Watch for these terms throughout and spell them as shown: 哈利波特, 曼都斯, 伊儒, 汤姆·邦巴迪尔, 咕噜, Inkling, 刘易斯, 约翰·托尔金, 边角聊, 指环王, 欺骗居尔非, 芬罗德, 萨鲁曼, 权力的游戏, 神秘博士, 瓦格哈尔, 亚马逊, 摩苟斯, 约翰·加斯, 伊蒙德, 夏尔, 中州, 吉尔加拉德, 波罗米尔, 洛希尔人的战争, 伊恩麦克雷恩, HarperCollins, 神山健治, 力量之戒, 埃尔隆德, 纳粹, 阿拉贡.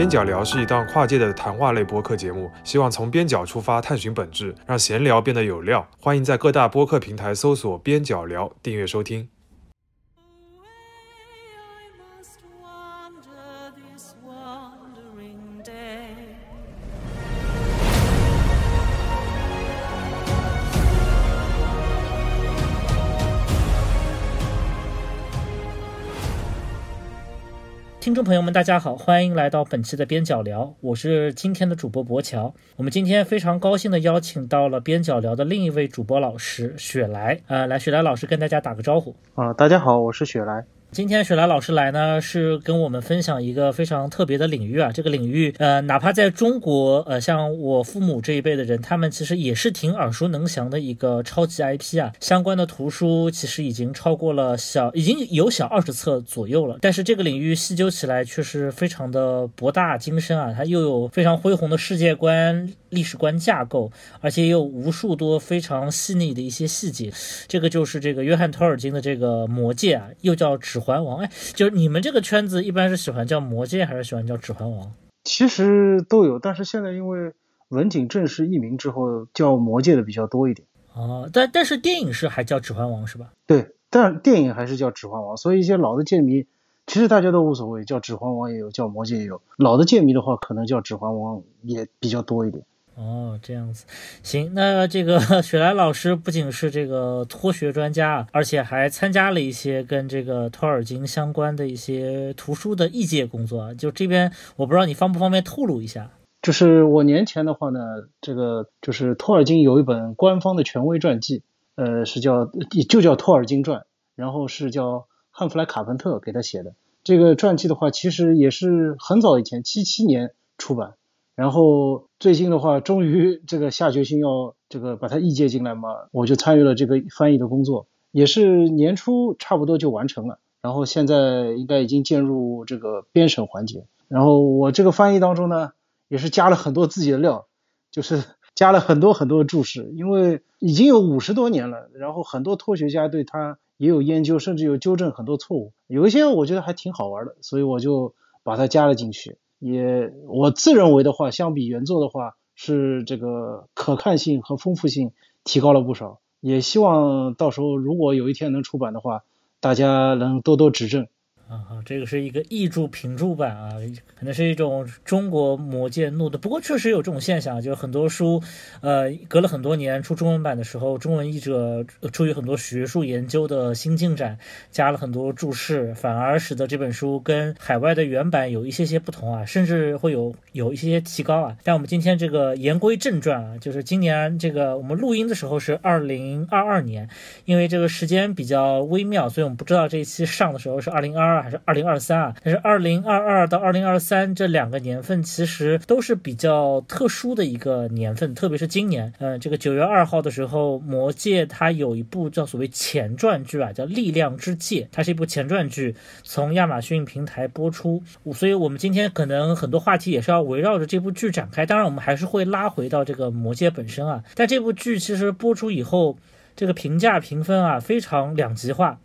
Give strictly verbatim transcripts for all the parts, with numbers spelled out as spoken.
边角聊是一档跨界的谈话类播客节目，希望从边角出发探寻本质，让闲聊变得有料。欢迎在各大播客平台搜索边角聊，订阅收听。听众朋友们大家好，欢迎来到本期的边角聊，我是今天的主播博乔。我们今天非常高兴的邀请到了边角聊的另一位主播老师雪来、呃、来雪来老师跟大家打个招呼。啊，大家好，我是雪来。今天雪来老师来呢，是跟我们分享一个非常特别的领域啊。这个领域，呃，哪怕在中国，呃，像我父母这一辈的人，他们其实也是挺耳熟能详的一个超级 I P 啊。相关的图书其实已经超过了小，已经有小二十册左右了。但是这个领域细究起来却是非常的博大精深啊，它又有非常恢宏的世界观、历史观架构，而且也有无数多非常细腻的一些细节。这个就是这个约翰·托尔金的这个《魔戒》啊，又叫指指环王。哎，就是你们这个圈子一般是喜欢叫魔戒还是喜欢叫指环王？其实都有，但是现在因为文景正式易名之后，叫魔戒的比较多一点。哦，但但是电影是还叫指环王是吧？对，但电影还是叫指环王，所以一些老的戒迷其实大家都无所谓，叫指环王也有，叫魔戒也有。老的戒迷的话，可能叫指环王也比较多一点。哦，这样子。行，那这个雪来老师不仅是这个托学专家，而且还参加了一些跟这个托尔金相关的一些图书的译介工作。就这边我不知道你方不方便透露一下。就是我年前的话呢，这个就是托尔金有一本官方的权威传记，呃是叫就叫托尔金传，然后是叫汉弗莱卡彭特给他写的。这个传记的话其实也是很早以前七七年出版。然后最近的话终于这个下决心要这个把它译介进来嘛，我就参与了这个翻译的工作，也是年初差不多就完成了，然后现在应该已经进入这个编审环节。然后我这个翻译当中呢，也是加了很多自己的料，就是加了很多很多的注释，因为已经有五十多年了，然后很多托学家对他也有研究，甚至有纠正很多错误，有一些我觉得还挺好玩的，所以我就把它加了进去。也我自认为的话，相比原作的话，是这个可看性和丰富性提高了不少。也希望到时候如果有一天能出版的话，大家能多多指正。啊，这个是一个译著评注版啊，可能是一种中国魔戒怒的。不过确实有这种现象，就是很多书，呃，隔了很多年出中文版的时候，中文译者出于很多学术研究的新进展，加了很多注释，反而使得这本书跟海外的原版有一些些不同啊，甚至会有有一些些提高啊。但我们今天这个言归正传啊，就是今年这个我们录音的时候是二零二二年，因为这个时间比较微妙，所以我们不知道这一期上的时候是二零二二。还是二零二三啊，但是二零二二到二零二三这两个年份其实都是比较特殊的一个年份，特别是今年，呃，这个九月二号的时候，魔戒它有一部叫所谓前传剧啊，叫力量之戒，它是一部前传剧，从亚马逊平台播出，所以我们今天可能很多话题也是要围绕着这部剧展开，当然我们还是会拉回到这个魔戒本身啊。但这部剧其实播出以后，这个评价评分啊非常两极化。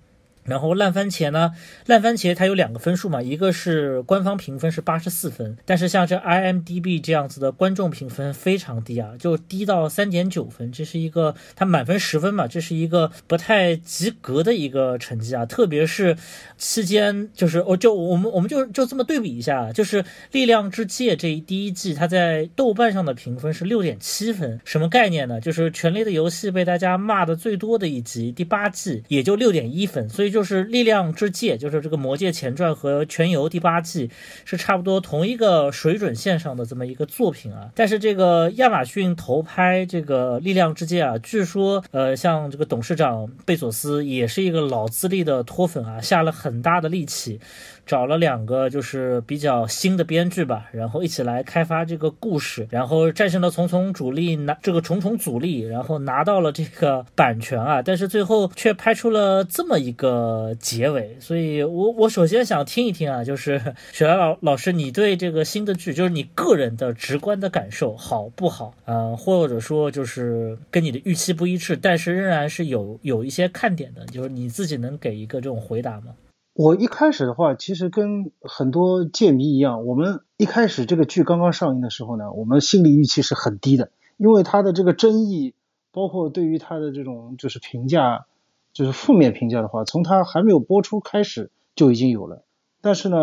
然后烂番茄呢，烂番茄它有两个分数嘛，一个是官方评分是八十四分，但是像这 I M D B 这样子的观众评分非常低啊，就低到 三点九分，这是一个它满分十分嘛，这是一个不太及格的一个成绩啊。特别是期间就是我、哦、就我们我们就就这么对比一下，就是力量之戒这第一季它在豆瓣上的评分是 六点七分，什么概念呢？就是权力的游戏被大家骂的最多的一集第八季也就 六点一分，所以就是力量之戒，就是这个魔戒前传和全游第八季是差不多同一个水准线上的这么一个作品啊。但是这个亚马逊投拍这个力量之戒啊，据说呃，像这个董事长贝索斯也是一个老资历的托粉啊，下了很大的力气，找了两个就是比较新的编剧吧，然后一起来开发这个故事，然后战胜了重重阻力，拿这个重重阻力，然后拿到了这个版权啊，但是最后却拍出了这么一个。呃，结尾，所以我我首先想听一听啊，就是雪来老老师，你对这个新的剧，就是你个人的直观的感受好不好？呃，或者说就是跟你的预期不一致，但是仍然是有有一些看点的，就是你自己能给一个这种回答吗？我一开始的话，其实跟很多戒迷一样，我们一开始这个剧刚刚上映的时候呢，我们心理预期是很低的，因为它的这个争议，包括对于它的这种就是评价，就是负面评价的话，从它还没有播出开始就已经有了。但是呢，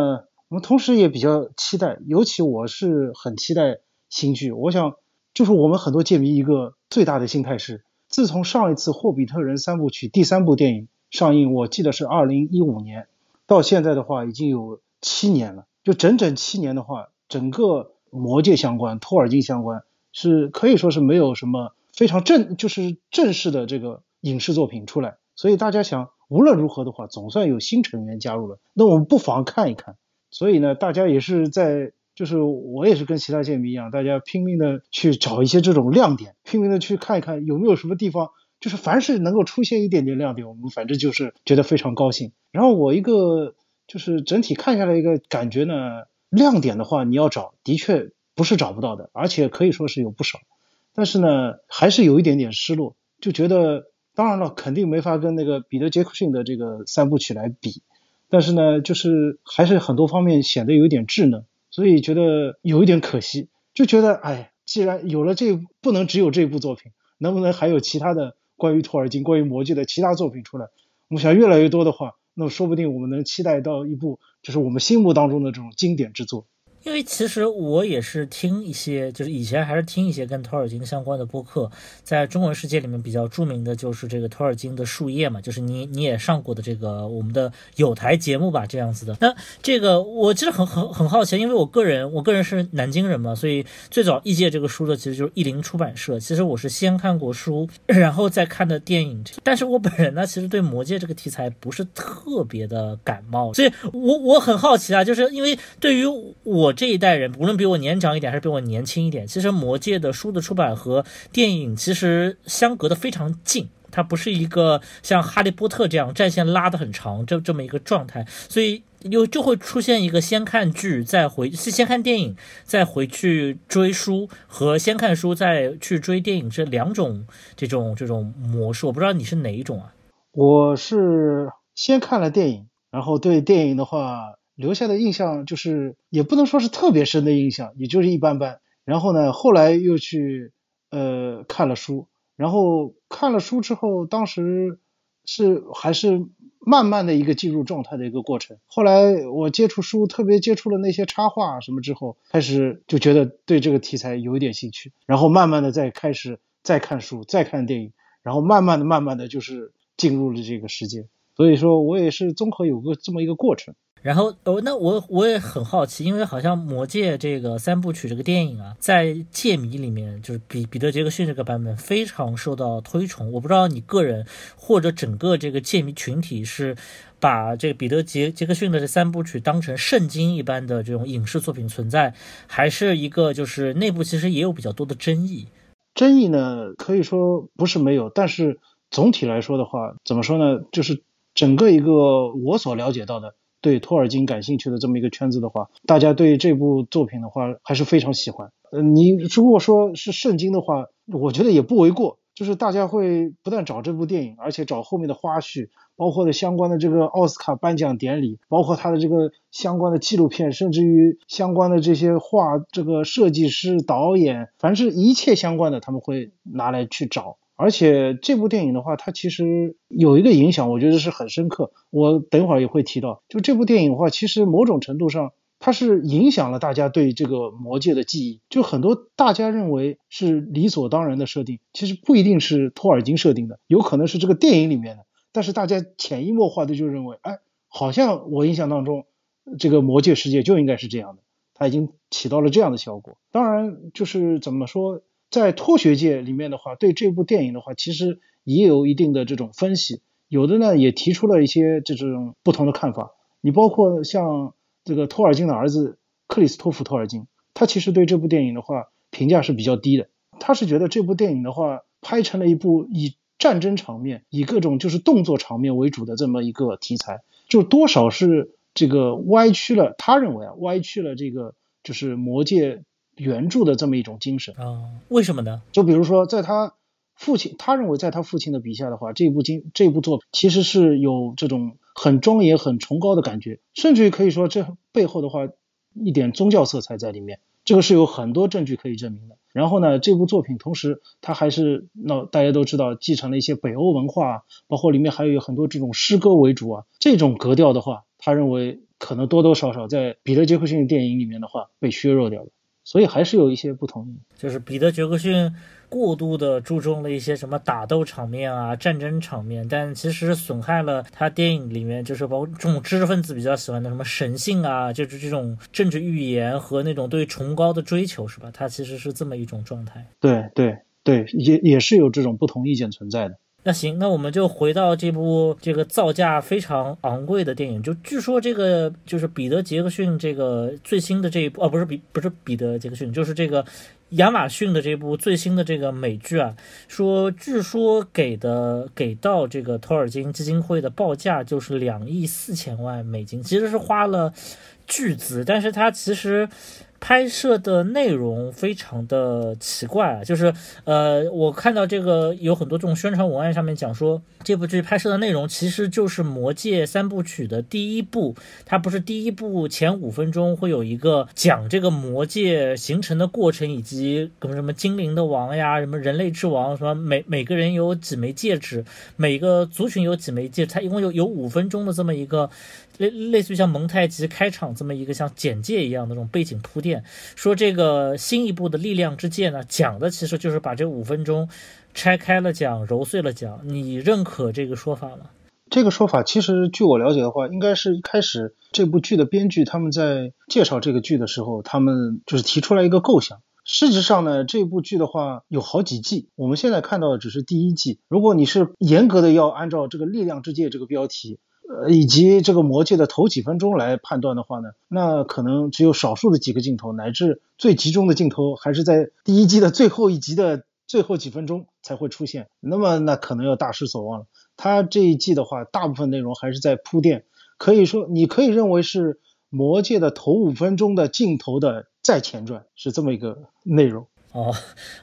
我们同时也比较期待，尤其我是很期待新剧。我想，就是我们很多剑迷一个最大的心态是，自从上一次《霍比特人》三部曲第三部电影上映，我记得是二零一五年，到现在的话已经有七年了。就整整七年的话，整个魔戒相关、托尔金相关，是可以说是没有什么非常正就是正式的这个影视作品出来。所以大家想，无论如何的话，总算有新成员加入了，那我们不妨看一看。所以呢，大家也是在，就是我也是跟其他剑迷一样，大家拼命的去找一些这种亮点，拼命的去看一看有没有什么地方，就是凡是能够出现一点点亮点，我们反正就是觉得非常高兴。然后我一个就是整体看下来一个感觉呢，亮点的话你要找的确不是找不到的，而且可以说是有不少，但是呢还是有一点点失落，就觉得当然了肯定没法跟那个彼得·杰克逊的这个三部曲来比，但是呢就是还是很多方面显得有一点稚嫩，所以觉得有一点可惜，就觉得哎，既然有了这不能只有这部作品，能不能还有其他的关于托尔金、关于魔戒的其他作品出来，我想越来越多的话，那说不定我们能期待到一部就是我们心目当中的这种经典之作。因为其实我也是听一些，就是以前还是听一些跟托尔金相关的播客，在中文世界里面比较著名的就是这个托尔金的树叶嘛，就是你你也上过的这个我们的有台节目吧，这样子的。那这个我其实很很很好奇，因为我个人我个人是南京人嘛，所以最早译介这个书的其实就是译林出版社。其实我是先看过书，然后再看的电影，但是我本人呢，其实对魔戒这个题材不是特别的感冒，所以我我很好奇啊，就是因为对于我这一代人，无论比我年长一点还是比我年轻一点，其实魔戒的书的出版和电影其实相隔的非常近，它不是一个像哈利波特这样战线拉得很长这这么一个状态，所以又就会出现一个先看剧再回先看电影再回去追书和先看书再去追电影这两种这种这种模式。我不知道你是哪一种啊？我是先看了电影，然后对电影的话留下的印象就是也不能说是特别深的印象，也就是一般般。然后呢，后来又去呃看了书，然后看了书之后，当时是还是慢慢的一个进入状态的一个过程。后来我接触书，特别接触了那些插画什么之后，开始就觉得对这个题材有一点兴趣，然后慢慢的再开始再看书，再看电影，然后慢慢的慢慢的就是进入了这个世界。所以说我也是综合有个这么一个过程。然后哦，那我我也很好奇，因为好像《魔戒》这个三部曲这个电影啊，在戒迷里面就是比彼得·杰克逊这个版本非常受到推崇。我不知道你个人或者整个这个戒迷群体是把这个彼得杰·杰克逊的这三部曲当成圣经一般的这种影视作品存在，还是一个就是内部其实也有比较多的争议。争议呢，可以说不是没有，但是总体来说的话，怎么说呢？就是整个一个我所了解到的，对托尔金感兴趣的这么一个圈子的话，大家对这部作品的话还是非常喜欢。呃，你如果说是圣经的话，我觉得也不为过，就是大家会不但找这部电影，而且找后面的花絮，包括的相关的这个奥斯卡颁奖典礼，包括他的这个相关的纪录片，甚至于相关的这些画，这个设计师、导演，凡是一切相关的他们会拿来去找。而且这部电影的话，它其实有一个影响，我觉得是很深刻，我等会儿也会提到。就这部电影的话，其实某种程度上它是影响了大家对这个魔戒的记忆，就很多大家认为是理所当然的设定，其实不一定是托尔金设定的，有可能是这个电影里面的，但是大家潜移默化的就认为，哎，好像我印象当中这个魔戒世界就应该是这样的，它已经起到了这样的效果。当然就是怎么说，在脱学界里面的话，对这部电影的话其实也有一定的这种分析，有的呢也提出了一些这种不同的看法。你包括像这个托尔金的儿子克里斯托弗·托尔金，他其实对这部电影的话评价是比较低的，他是觉得这部电影的话拍成了一部以战争场面、以各种就是动作场面为主的这么一个题材，就多少是这个歪曲了，他认为啊歪曲了这个就是魔戒原著的这么一种精神。啊，为什么呢？就比如说在他父亲，他认为在他父亲的笔下的话，这部经这部作品其实是有这种很庄严、很崇高的感觉，甚至于可以说这背后的话一点宗教色彩在里面，这个是有很多证据可以证明的。然后呢，这部作品同时它还是那大家都知道继承了一些北欧文化、啊、包括里面还有很多这种诗歌为主啊，这种格调的话，他认为可能多多少少在彼得·杰克逊的电影里面的话被削弱掉了，所以还是有一些不同意。就是彼得·杰克逊过度的注重了一些什么打斗场面啊、战争场面，但其实损害了他电影里面就是包括这种知识分子比较喜欢的什么神性啊，就是这种政治预言和那种对崇高的追求，是吧？他其实是这么一种状态。对对对，也也是有这种不同意见存在的。那行，那我们就回到这部这个造价非常昂贵的电影。就据说这个就是彼得·杰克逊这个最新的这一部，哦，不是彼不是彼得·杰克逊，就是这个亚马逊的这部最新的这个美剧啊，说据说给的给到这个托尔金基金会的报价就是两亿四千万美金，其实是花了巨资，但是它其实拍摄的内容非常的奇怪啊，就是呃，我看到这个有很多这种宣传文案上面讲说，这部剧拍摄的内容其实就是《魔戒》三部曲的第一部，它不是第一部前五分钟会有一个讲这个魔戒形成的过程，以及什么什么精灵的王呀，什么人类之王，什么每每个人有几枚戒指，每个族群有几枚戒指，它一共有有五分钟的这么一个类类似于像蒙太奇开场这么一个像简介一样的那种背景铺垫。说这个新一部的力量之剑呢，讲的其实就是把这五分钟拆开了讲，揉碎了讲，你认可这个说法吗？这个说法其实据我了解的话，应该是一开始这部剧的编剧他们在介绍这个剧的时候，他们就是提出来一个构想。事实上呢，这部剧的话有好几季，我们现在看到的只是第一季。如果你是严格的要按照这个力量之剑这个标题呃，以及这个魔戒的头几分钟来判断的话呢，那可能只有少数的几个镜头，乃至最集中的镜头还是在第一季的最后一集的最后几分钟才会出现，那么那可能要大失所望了。他这一季的话，大部分内容还是在铺垫，可以说你可以认为是魔戒的头五分钟的镜头的再前传，是这么一个内容。哦，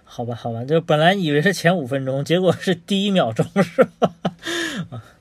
好吧好吧，就本来以为是前五分钟，结果是第一秒钟，是吧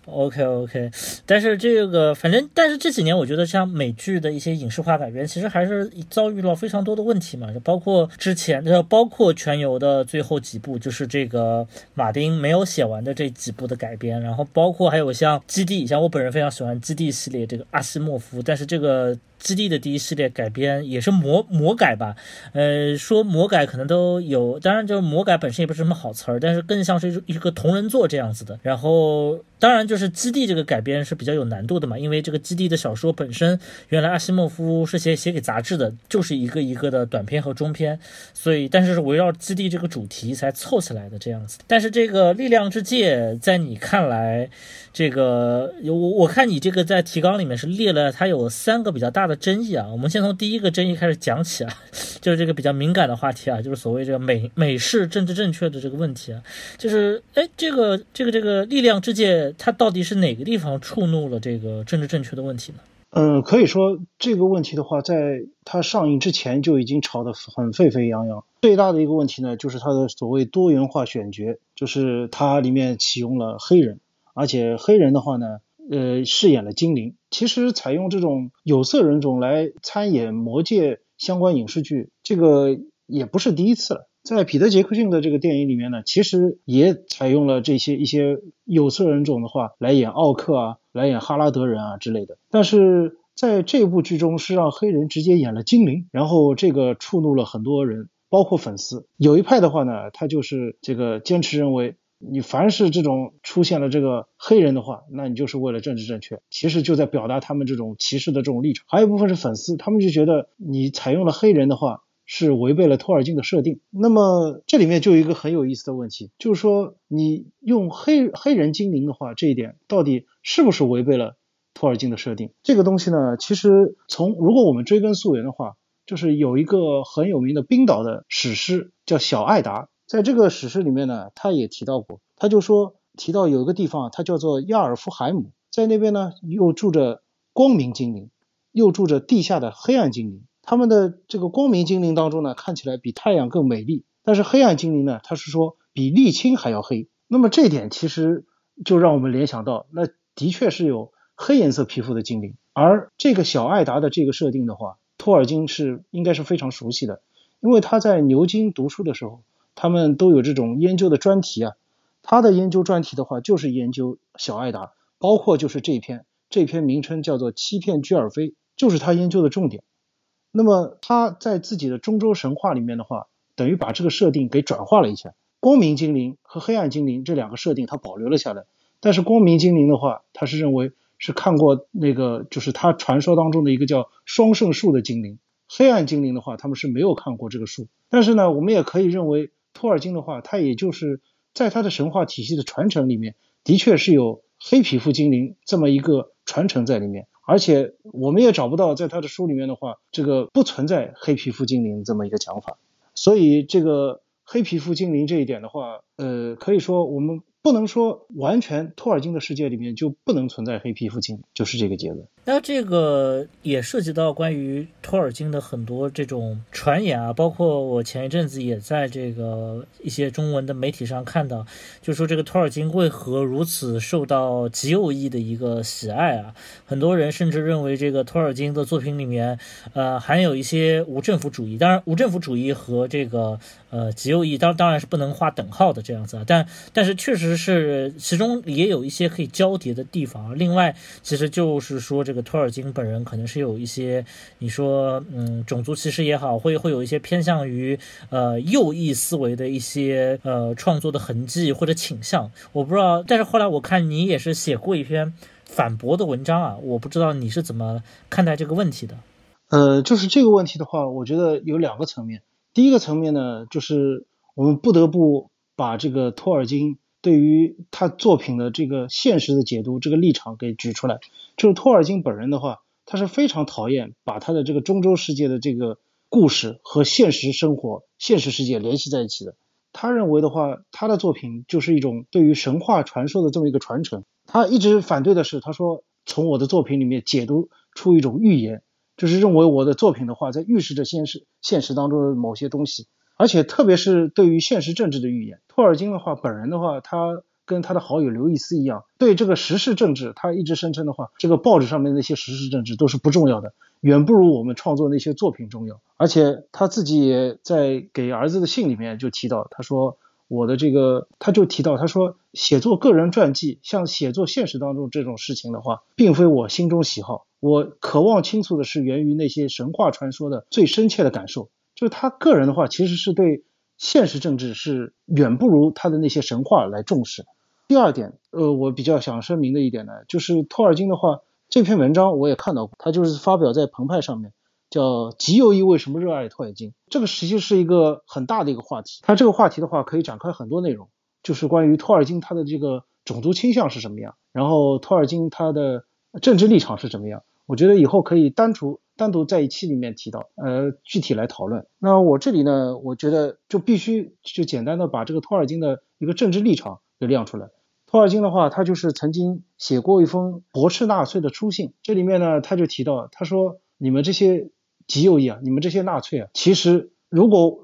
？OK OK， 但是这个反正，但是这几年我觉得像美剧的一些影视化改编，其实还是遭遇了非常多的问题嘛，包括之前，包括《全游》的最后几部，就是这个马丁没有写完的这几部的改编，然后包括还有像《基地》，像我本人非常喜欢《基地》系列，这个阿西莫夫，但是这个《基地》的第一系列改编也是魔魔改吧，呃，说魔改可能都有，当然就是魔改本身也不是什么好词儿，但是更像是一个同人作这样子的，然后。当然就是基地这个改编是比较有难度的嘛，因为这个基地的小说本身原来阿西莫夫是写写给杂志的，就是一个一个的短篇和中篇，所以但是是围绕基地这个主题才凑起来的这样子。但是这个力量之戒在你看来，这个我我看你这个在提纲里面是列了它有三个比较大的争议啊，我们先从第一个争议开始讲起啊，就是这个比较敏感的话题啊，就是所谓这个美美式政治正确的这个问题啊，就是哎这个这个这个力量之戒它到底是哪个地方触怒了这个政治正确的问题呢？嗯，可以说这个问题的话，在它上映之前就已经吵得很沸沸扬扬。最大的一个问题呢，就是它的所谓多元化选角，就是它里面启用了黑人，而且黑人的话呢，呃，饰演了精灵。其实采用这种有色人种来参演魔戒相关影视剧，这个也不是第一次了。在彼得·杰克逊的这个电影里面呢，其实也采用了这些一些有色人种的话来演奥克啊，来演哈拉德人啊之类的，但是在这部剧中是让黑人直接演了精灵，然后这个触怒了很多人，包括粉丝。有一派的话呢，他就是这个坚持认为你凡是这种出现了这个黑人的话，那你就是为了政治正确，其实就在表达他们这种歧视的这种立场。还有一部分是粉丝，他们就觉得你采用了黑人的话是违背了托尔金的设定。那么这里面就有一个很有意思的问题，就是说你用黑黑人精灵的话，这一点到底是不是违背了托尔金的设定？这个东西呢，其实从如果我们追根溯源的话，就是有一个很有名的冰岛的史诗叫小艾达，在这个史诗里面呢，他也提到过，他就说提到有一个地方，它叫做亚尔夫海姆，在那边呢又住着光明精灵，又住着地下的黑暗精灵。他们的这个光明精灵当中呢，看起来比太阳更美丽，但是黑暗精灵呢，它是说比沥青还要黑。那么这一点其实就让我们联想到，那的确是有黑颜色皮肤的精灵。而这个小艾达的这个设定的话，托尔金是应该是非常熟悉的，因为他在牛津读书的时候，他们都有这种研究的专题啊。他的研究专题的话，就是研究小艾达，包括就是这篇，这篇名称叫做《欺骗居尔非》，就是他研究的重点。那么他在自己的中州神话里面的话，等于把这个设定给转化了一下。光明精灵和黑暗精灵这两个设定他保留了下来，但是光明精灵的话，他是认为是看过那个就是他传说当中的一个叫双圣树的精灵。黑暗精灵的话，他们是没有看过这个树。但是呢，我们也可以认为托尔金的话，他也就是在他的神话体系的传承里面，的确是有黑皮肤精灵这么一个传承在里面，而且我们也找不到在他的书里面的话，这个不存在黑皮肤精灵这么一个讲法。所以这个黑皮肤精灵这一点的话，呃，可以说我们不能说完全托尔金的世界里面就不能存在黑皮肤精灵，就是这个结论。那这个也涉及到关于托尔金的很多这种传言啊，包括我前一阵子也在这个一些中文的媒体上看到，就说这个托尔金为何如此受到极右翼的一个喜爱啊？很多人甚至认为这个托尔金的作品里面，呃，含有一些无政府主义。当然，无政府主义和这个呃极右翼当当然是不能画等号的这样子啊，但但是确实是其中也有一些可以交叠的地方。另外，其实就是说这个。托尔金本人可能是有一些你说嗯种族歧视也好，会会有一些偏向于呃右翼思维的一些呃创作的痕迹或者倾向，我不知道。但是后来我看你也是写过一篇反驳的文章啊，我不知道你是怎么看待这个问题的。呃就是这个问题的话，我觉得有两个层面。第一个层面呢，就是我们不得不把这个托尔金对于他作品的这个现实的解读这个立场给举出来。就是托尔金本人的话，他是非常讨厌把他的这个中州世界的这个故事和现实生活现实世界联系在一起的。他认为的话，他的作品就是一种对于神话传说的这么一个传承。他一直反对的是，他说从我的作品里面解读出一种预言，就是认为我的作品的话在预示着现实现实当中的某些东西，而且特别是对于现实政治的预言。托尔金的话本人的话，他跟他的好友刘易斯一样，对这个时事政治，他一直声称的话，这个报纸上面那些时事政治都是不重要的，远不如我们创作那些作品重要。而且他自己也在给儿子的信里面就提到，他说我的这个他就提到他说写作个人传记像写作现实当中这种事情的话，并非我心中喜好，我渴望倾诉的是源于那些神话传说的最深切的感受。就是他个人的话，其实是对现实政治是远不如他的那些神话来重视。第二点，呃，我比较想声明的一点呢，就是托尔金的话，这篇文章我也看到过，他就是发表在澎湃上面，叫极右翼为什么热爱托尔金。这个实际是一个很大的一个话题，他这个话题的话可以展开很多内容，就是关于托尔金他的这个种族倾向是什么样，然后托尔金他的政治立场是什么样。我觉得以后可以单独单独在一期里面提到，呃，具体来讨论。那我这里呢，我觉得就必须就简单的把这个托尔金的一个政治立场给亮出来。托尔金的话，他就是曾经写过一封驳斥纳粹的书信，这里面呢，他就提到，他说你们这些极右翼啊，你们这些纳粹啊，其实如果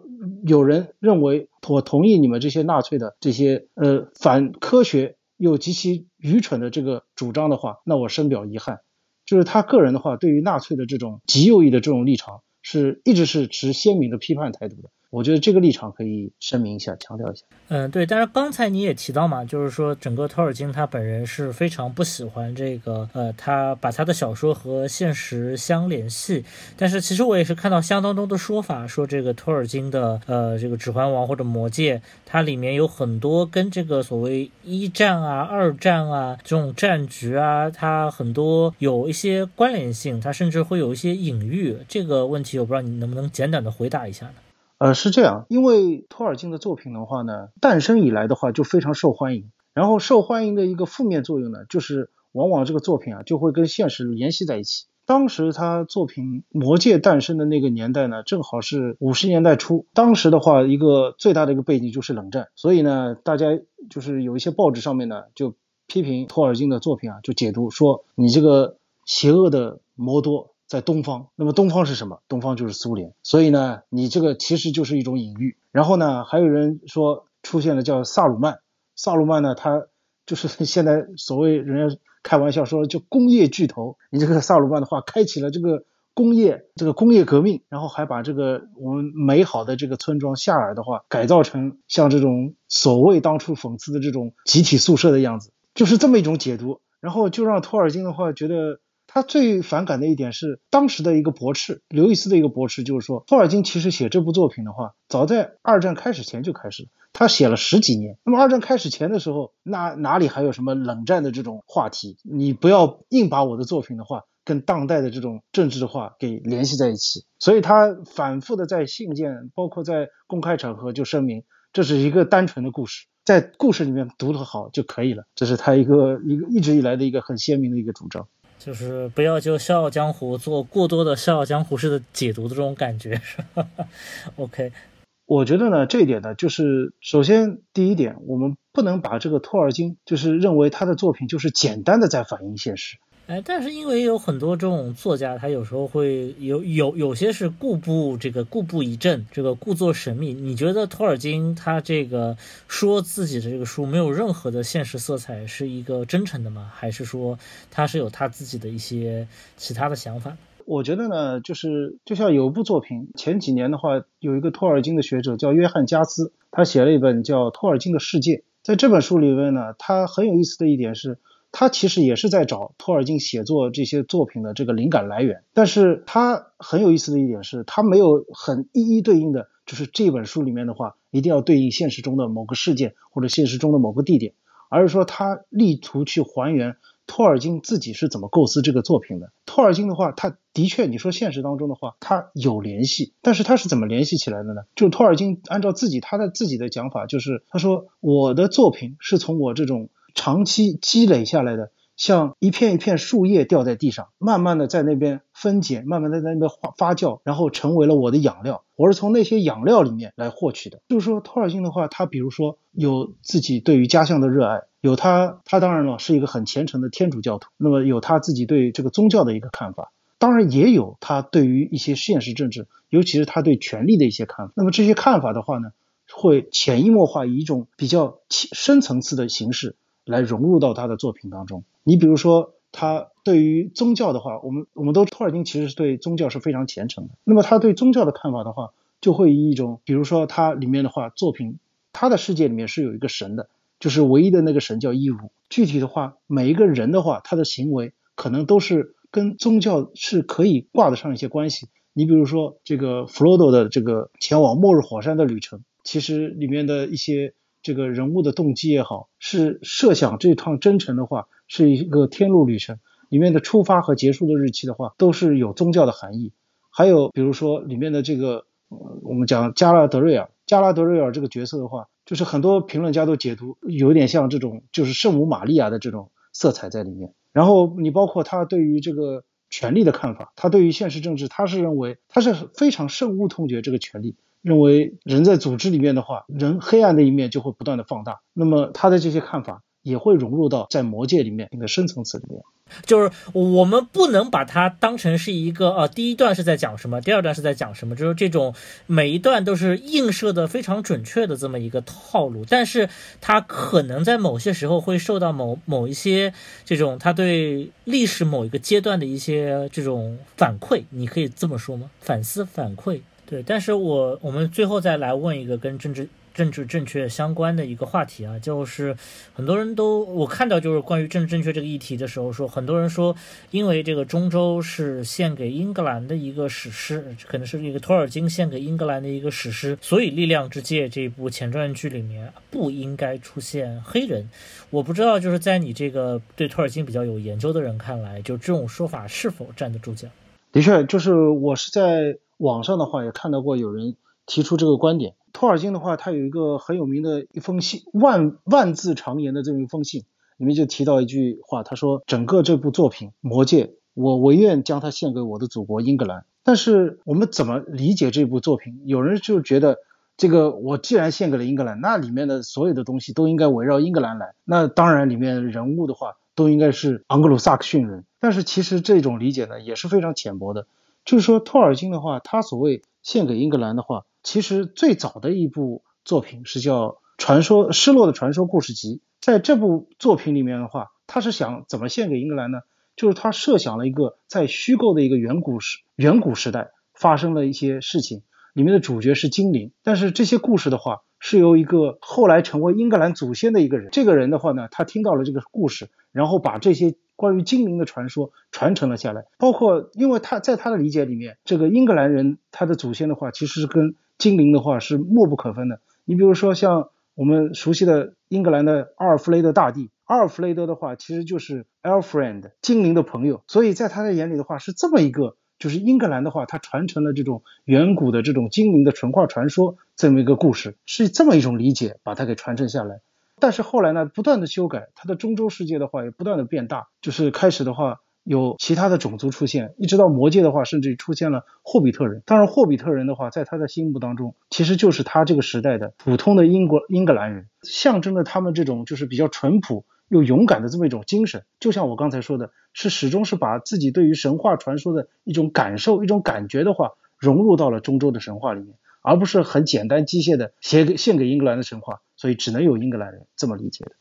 有人认为我同意你们这些纳粹的这些呃反科学又极其愚蠢的这个主张的话，那我深表遗憾。就是他个人的话，对于纳粹的这种极右翼的这种立场，是一直是持鲜明的批判态度的。我觉得这个立场可以声明一下，强调一下。嗯，对。但是刚才你也提到嘛，就是说整个托尔金他本人是非常不喜欢这个呃，他把他的小说和现实相联系。但是其实我也是看到相当多的说法，说这个托尔金的呃这个《指环王》或者《魔戒》，它里面有很多跟这个所谓一战啊、二战啊这种战局啊，它很多有一些关联性，它甚至会有一些隐喻。这个问题我不知道你能不能简短的回答一下呢？呃，是这样，因为托尔金的作品的话呢，诞生以来的话就非常受欢迎，然后受欢迎的一个负面作用呢，就是往往这个作品啊就会跟现实联系在一起。当时他作品《魔戒》诞生的那个年代呢，正好是五十年代初，当时的话一个最大的一个背景就是冷战，所以呢，大家就是有一些报纸上面呢就批评托尔金的作品啊，就解读说你这个邪恶的魔多在东方，那么东方是什么？东方就是苏联，所以呢，你这个其实就是一种隐喻。然后呢，还有人说出现了叫萨鲁曼，萨鲁曼呢，他就是现在所谓人家开玩笑说，就工业巨头，你这个萨鲁曼的话，开启了这个工业这个工业革命，然后还把这个我们美好的这个村庄夏尔的话改造成像这种所谓当初讽刺的这种集体宿舍的样子，就是这么一种解读。然后就让托尔金的话觉得他最反感的一点是当时的一个驳斥，刘易斯的一个驳斥，就是说托尔金其实写这部作品的话早在二战开始前就开始了，他写了十几年。那么二战开始前的时候，那哪里还有什么冷战的这种话题？你不要硬把我的作品的话跟当代的这种政治的话给联系在一起。所以他反复的在信件包括在公开场合就声明，这是一个单纯的故事，在故事里面读得好就可以了。这是他一个一个一直以来的一个很鲜明的一个主张，就是不要就《笑傲江湖》做过多的《笑傲江湖》式的解读的这种感觉。OK， 我觉得呢，这一点呢，就是首先第一点，我们不能把这个托尔金就是认为他的作品就是简单的在反映现实。哎，但是因为有很多这种作家，他有时候会有有有些是故布这个故布疑阵，这个故作神秘。你觉得托尔金他这个说自己的这个书没有任何的现实色彩，是一个真诚的吗？还是说他是有他自己的一些其他的想法？我觉得呢，就是就像有一部作品，前几年的话，有一个托尔金的学者叫约翰·加斯，他写了一本叫《托尔金的世界》。在这本书里面呢，他很有意思的一点是，他其实也是在找托尔金写作这些作品的这个灵感来源，但是他很有意思的一点是，他没有很一一对应的，就是这本书里面的话一定要对应现实中的某个事件或者现实中的某个地点，而是说他力图去还原托尔金自己是怎么构思这个作品的。托尔金的话，他的确你说现实当中的话他有联系，但是他是怎么联系起来的呢？就托尔金按照自己他的自己的讲法，就是他说我的作品是从我这种长期积累下来的，像一片一片树叶掉在地上，慢慢的在那边分解，慢慢的在那边发酵，然后成为了我的养料，我是从那些养料里面来获取的。就是说托尔金的话，他比如说有自己对于家乡的热爱，有他他当然了是一个很虔诚的天主教徒，那么有他自己对这个宗教的一个看法，当然也有他对于一些现实政治，尤其是他对权力的一些看法。那么这些看法的话呢，会潜移默化以一种比较深层次的形式来融入到他的作品当中。你比如说他对于宗教的话，我们我们都托尔金其实是对宗教是非常虔诚的，那么他对宗教的看法的话，就会以一种比如说他里面的话作品，他的世界里面是有一个神的，就是唯一的那个神叫伊儒，具体的话每一个人的话他的行为可能都是跟宗教是可以挂得上一些关系。你比如说这个弗罗多的这个前往末日火山的旅程，其实里面的一些这个人物的动机也好，是设想这趟征程的话是一个天路旅程，里面的出发和结束的日期的话都是有宗教的含义。还有比如说里面的这个、呃、我们讲加拉德瑞尔加拉德瑞尔这个角色的话，就是很多评论家都解读有点像这种就是圣母玛利亚的这种色彩在里面。然后你包括他对于这个权力的看法，他对于现实政治，他是认为他是非常深恶痛绝这个权力，认为人在组织里面的话，人黑暗的一面就会不断的放大，那么他的这些看法也会融入到在魔戒里面那个深层次里面。就是我们不能把它当成是一个呃，第一段是在讲什么，第二段是在讲什么，就是这种每一段都是映射的非常准确的这么一个套路，但是它可能在某些时候会受到某某一些这种它对历史某一个阶段的一些这种反馈，你可以这么说吗？反思反馈。对，但是我我们最后再来问一个跟政治政治正确相关的一个话题啊，就是很多人都我看到就是关于政治正确这个议题的时候说，很多人说因为这个中州是献给英格兰的一个史诗，可能是一个托尔金献给英格兰的一个史诗，所以《力量之戒》这部前传剧里面不应该出现黑人。我不知道就是在你这个对托尔金比较有研究的人看来，就这种说法是否站得住脚？的确，就是我是在网上的话也看到过有人提出这个观点。托尔金的话他有一个很有名的一封信，万万字长言的这么一封信里面就提到一句话，他说整个这部作品《魔戒》我唯愿将它献给我的祖国英格兰。但是我们怎么理解这部作品？有人就觉得这个我既然献给了英格兰，那里面的所有的东西都应该围绕英格兰来，那当然里面人物的话都应该是盎格鲁撒克逊人。但是其实这种理解呢也是非常浅薄的，就是说托尔金的话他所谓献给英格兰的话，其实最早的一部作品是叫传说失落的传说故事集。在这部作品里面的话，他是想怎么献给英格兰呢？就是他设想了一个在虚构的一个远古时远古时代发生了一些事情，里面的主角是精灵，但是这些故事的话是由一个后来成为英格兰祖先的一个人，这个人的话呢，他听到了这个故事，然后把这些关于精灵的传说传承了下来，包括因为他在他的理解里面，这个英格兰人他的祖先的话其实是跟精灵的话是密不可分的。你比如说像我们熟悉的英格兰的阿尔弗雷德大帝，阿尔弗雷德的话其实就是 Elfriend 精灵的朋友，所以在他的眼里的话是这么一个，就是英格兰的话它传承了这种远古的这种精灵的神话传说，这么一个故事是这么一种理解把它给传承下来。但是后来呢不断的修改，它的中洲世界的话也不断的变大，就是开始的话有其他的种族出现，一直到魔界的话甚至出现了霍比特人。当然霍比特人的话在他的心目当中其实就是他这个时代的普通的英国英格兰人，象征着他们这种就是比较淳朴又勇敢的这么一种精神，就像我刚才说的，是始终是把自己对于神话传说的一种感受一种感觉的话融入到了中州的神话里面，而不是很简单机械的写给献给英格兰的神话，所以只能有英格兰人这么理解的。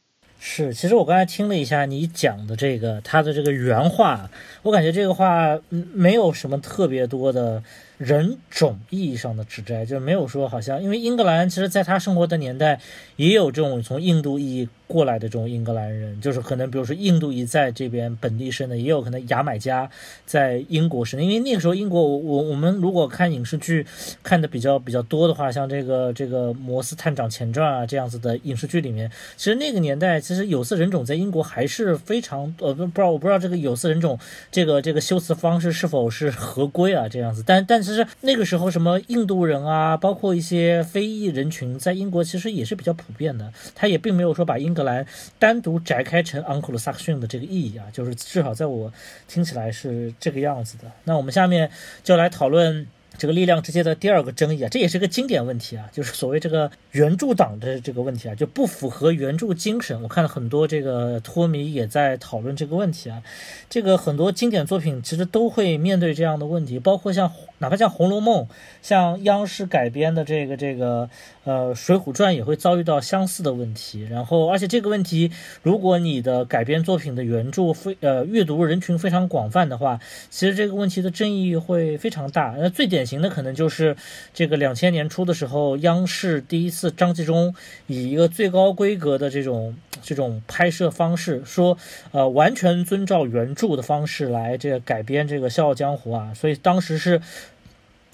是，其实我刚才听了一下你讲的这个他的这个原话，我感觉这个话没有什么特别多的人种意义上的指摘，就是没有说好像因为英格兰其实在他生活的年代也有这种从印度裔过来的这种英格兰人，就是可能比如说印度裔在这边本地生的，也有可能牙买加在英国生的，因为那个时候英国我我我们如果看影视剧看的比较比较多的话，像这个这个摩斯探长前传啊这样子的影视剧里面，其实那个年代其实有色人种在英国还是非常呃不知道我不知道这个有色人种这个这个修辞方式是否是合规啊这样子，但但是其实那个时候什么印度人啊包括一些非裔人群在英国其实也是比较普遍的，他也并没有说把英格兰单独摘开成 Anglo-Saxon 的这个意义啊，就是至少在我听起来是这个样子的。那我们下面就来讨论这个力量之间的第二个争议啊，这也是个经典问题啊，就是所谓这个原著党的这个问题啊，就不符合原著精神。我看了很多这个托迷也在讨论这个问题啊，这个很多经典作品其实都会面对这样的问题，包括像哪怕像《红楼梦》，像央视改编的这个这个呃《水浒传》也会遭遇到相似的问题。然后，而且这个问题，如果你的改编作品的原著非呃阅读人群非常广泛的话，其实这个问题的争议会非常大。那最典典型的可能就是这个两千年初的时候，央视第一次张纪中以一个最高规格的这种这种拍摄方式，说呃完全遵照原著的方式来这个改编这个《笑傲江湖》啊，所以当时是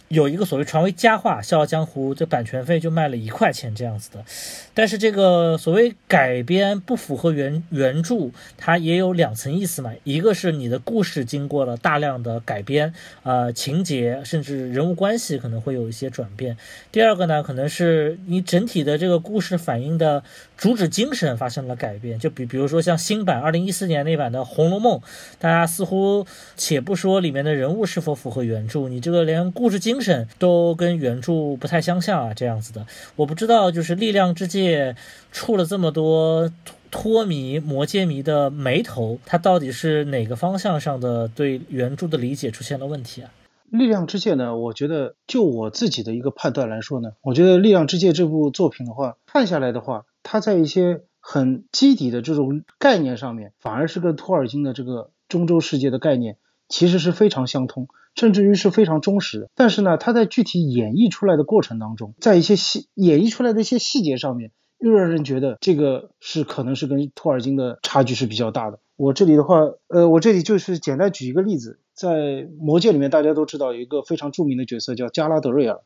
有一个所谓传为佳话，《笑傲江湖》这版权费就卖了一块钱这样子的。但是这个所谓改编不符合原原著，它也有两层意思嘛，一个是你的故事经过了大量的改编，呃，情节甚至人物关系可能会有一些转变；第二个呢，可能是你整体的这个故事反映的主旨精神发生了改变，就比比如说像新版二零一四年那版的《红楼梦》，大家似乎且不说里面的人物是否符合原著，你这个连故事精神精神都跟原著不太相像啊，这样子的。我不知道，就是力量之戒出了这么多托迷、魔戒迷的眉头，它到底是哪个方向上的对原著的理解出现了问题啊？力量之戒呢，我觉得就我自己的一个判断来说呢，我觉得力量之戒这部作品的话，看下来的话，它在一些很基底的这种概念上面，反而是跟托尔金的这个中州世界的概念其实是非常相通，甚至于是非常忠实的。但是呢，它在具体演绎出来的过程当中，在一些细演绎出来的一些细节上面，又让人觉得这个是可能是跟托尔金的差距是比较大的。我这里的话，呃，我这里就是简单举一个例子，在魔戒里面大家都知道有一个非常著名的角色叫加拉德瑞尔，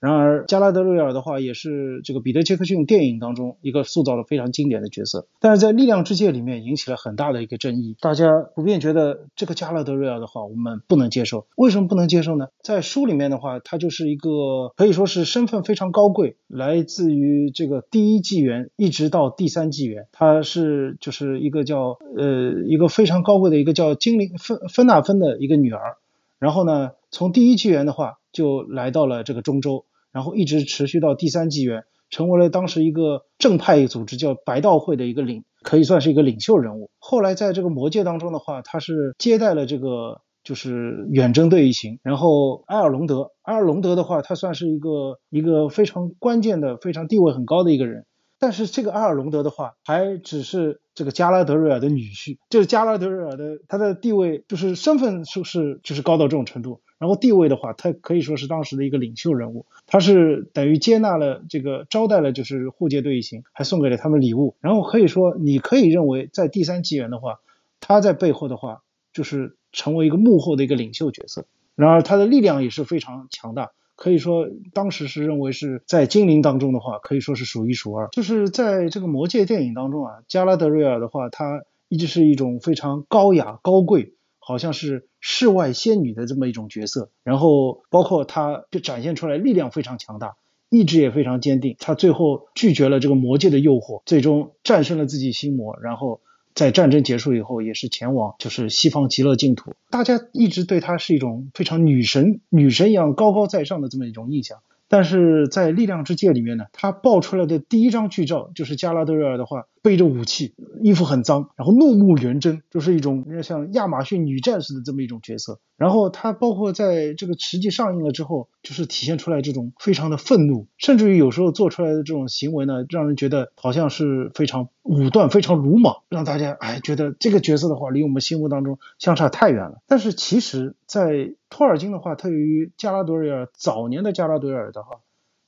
然而加拉德瑞尔的话也是这个彼得·杰克逊电影当中一个塑造了非常经典的角色，但是在力量之戒里面引起了很大的一个争议，大家普遍觉得这个加拉德瑞尔的话我们不能接受。为什么不能接受呢？在书里面的话他就是一个可以说是身份非常高贵，来自于这个第一纪元一直到第三纪元，他是就是一个叫呃一个非常高贵的一个叫精灵芬芬纳芬的一个女儿，然后呢从第一纪元的话就来到了这个中州，然后一直持续到第三纪元，成为了当时一个正派组织叫白道会的一个领，可以算是一个领袖人物。后来在这个魔戒当中的话，他是接待了这个就是远征队一行，然后埃尔隆德，埃尔隆德的话他算是一个一个非常关键的非常地位很高的一个人，但是这个埃尔隆德的话还只是这个加拉德瑞尔的女婿，这个加拉德瑞尔的他的地位就是身份是是就是高到这种程度，然后地位的话他可以说是当时的一个领袖人物，他是等于接纳了这个招待了就是护戒队一行，还送给了他们礼物，然后可以说你可以认为在第三纪元的话他在背后的话就是成为一个幕后的一个领袖角色，然而他的力量也是非常强大，可以说当时是认为是在精灵当中的话可以说是数一数二。就是在这个魔戒电影当中啊，加拉德瑞尔的话他一直是一种非常高雅高贵，好像是世外仙女的这么一种角色，然后包括他就展现出来力量非常强大，意志也非常坚定，他最后拒绝了这个魔戒的诱惑，最终战胜了自己心魔，然后在战争结束以后也是前往就是西方极乐净土，大家一直对她是一种非常女神女神一样高高在上的这么一种印象，但是在力量之戒里面呢，她爆出来的第一张剧照就是加拉德瑞尔的话背着武器，衣服很脏，然后怒目圆睁，就是一种像亚马逊女战士的这么一种角色，然后她包括在这个实际上映了之后就是体现出来这种非常的愤怒，甚至于有时候做出来的这种行为呢让人觉得好像是非常武断非常鲁莽，让大家哎觉得这个角色的话离我们心目当中相差太远了。但是其实在托尔金的话对于加拉德瑞尔早年的加拉德瑞尔的话，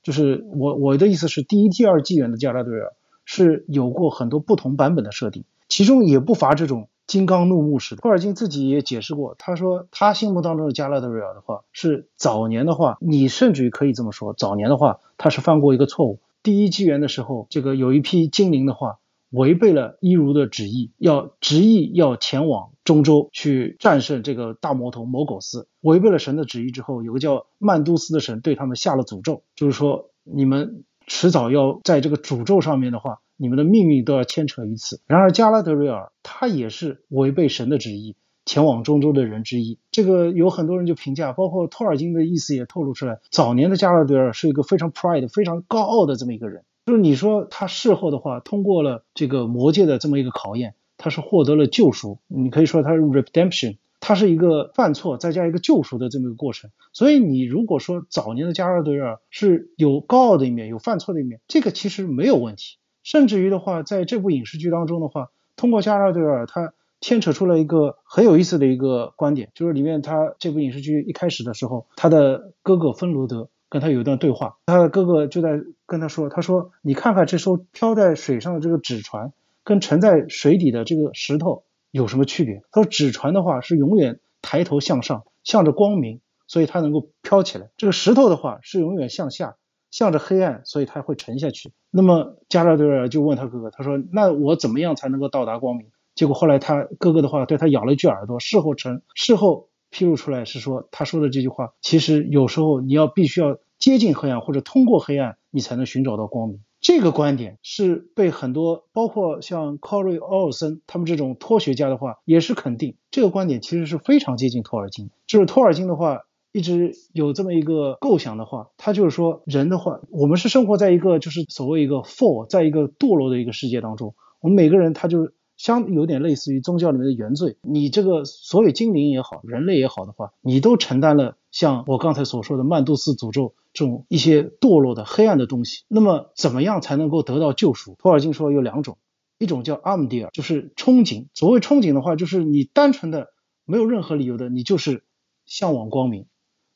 就是我我的意思是第一第二纪元的加拉德瑞尔是有过很多不同版本的设定，其中也不乏这种金刚怒目式的。托尔金自己也解释过，他说他心目当中的加拉德瑞尔的话是早年的话，你甚至于可以这么说，早年的话他是犯过一个错误，第一纪元的时候这个有一批精灵的话违背了伊如的旨意，要执意要前往中州去战胜这个大魔头摩苟斯，违背了神的旨意之后，有个叫曼都斯的神对他们下了诅咒，就是说你们迟早要在这个诅咒上面的话，你们的命运都要牵扯于此。然而加拉德瑞尔他也是违背神的旨意前往中州的人之一，这个有很多人就评价，包括托尔金的意思也透露出来，早年的加拉德瑞尔是一个非常 pride 非常高傲的这么一个人，就是你说他事后的话通过了这个魔戒的这么一个考验，他是获得了救赎，你可以说他是 redemption， 他是一个犯错再加一个救赎的这么一个过程。所以你如果说早年的加拉德瑞尔是有高傲的一面有犯错的一面，这个其实没有问题，甚至于的话在这部影视剧当中的话，通过加拉德瑞尔他牵扯出了一个很有意思的一个观点，就是里面他这部影视剧一开始的时候，他的哥哥芬罗德跟他有一段对话，他的哥哥就在跟他说，他说你看看这艘飘在水上的这个纸船跟沉在水底的这个石头有什么区别，他说纸船的话是永远抬头向上向着光明，所以它能够飘起来，这个石头的话是永远向下向着黑暗，所以它会沉下去。那么加拉德瑞尔就问他哥哥，他说那我怎么样才能够到达光明，结果后来他哥哥的话对他咬了一句耳朵，事后成事后披露出来是说他说的这句话，其实有时候你要必须要接近黑暗或者通过黑暗你才能寻找到光明。这个观点是被很多包括像 Cory Olson 他们这种托学家的话也是肯定，这个观点其实是非常接近托尔金，就是托尔金的话一直有这么一个构想的话，他就是说人的话我们是生活在一个就是所谓一个 fall 在一个堕落的一个世界当中，我们每个人他就相有点类似于宗教里面的原罪，你这个所有精灵也好人类也好的话，你都承担了像我刚才所说的曼都斯诅咒这种一些堕落的黑暗的东西，那么怎么样才能够得到救赎。托尔金说有两种，一种叫阿姆迪尔，就是憧憬，所谓憧憬的话就是你单纯的没有任何理由的你就是向往光明，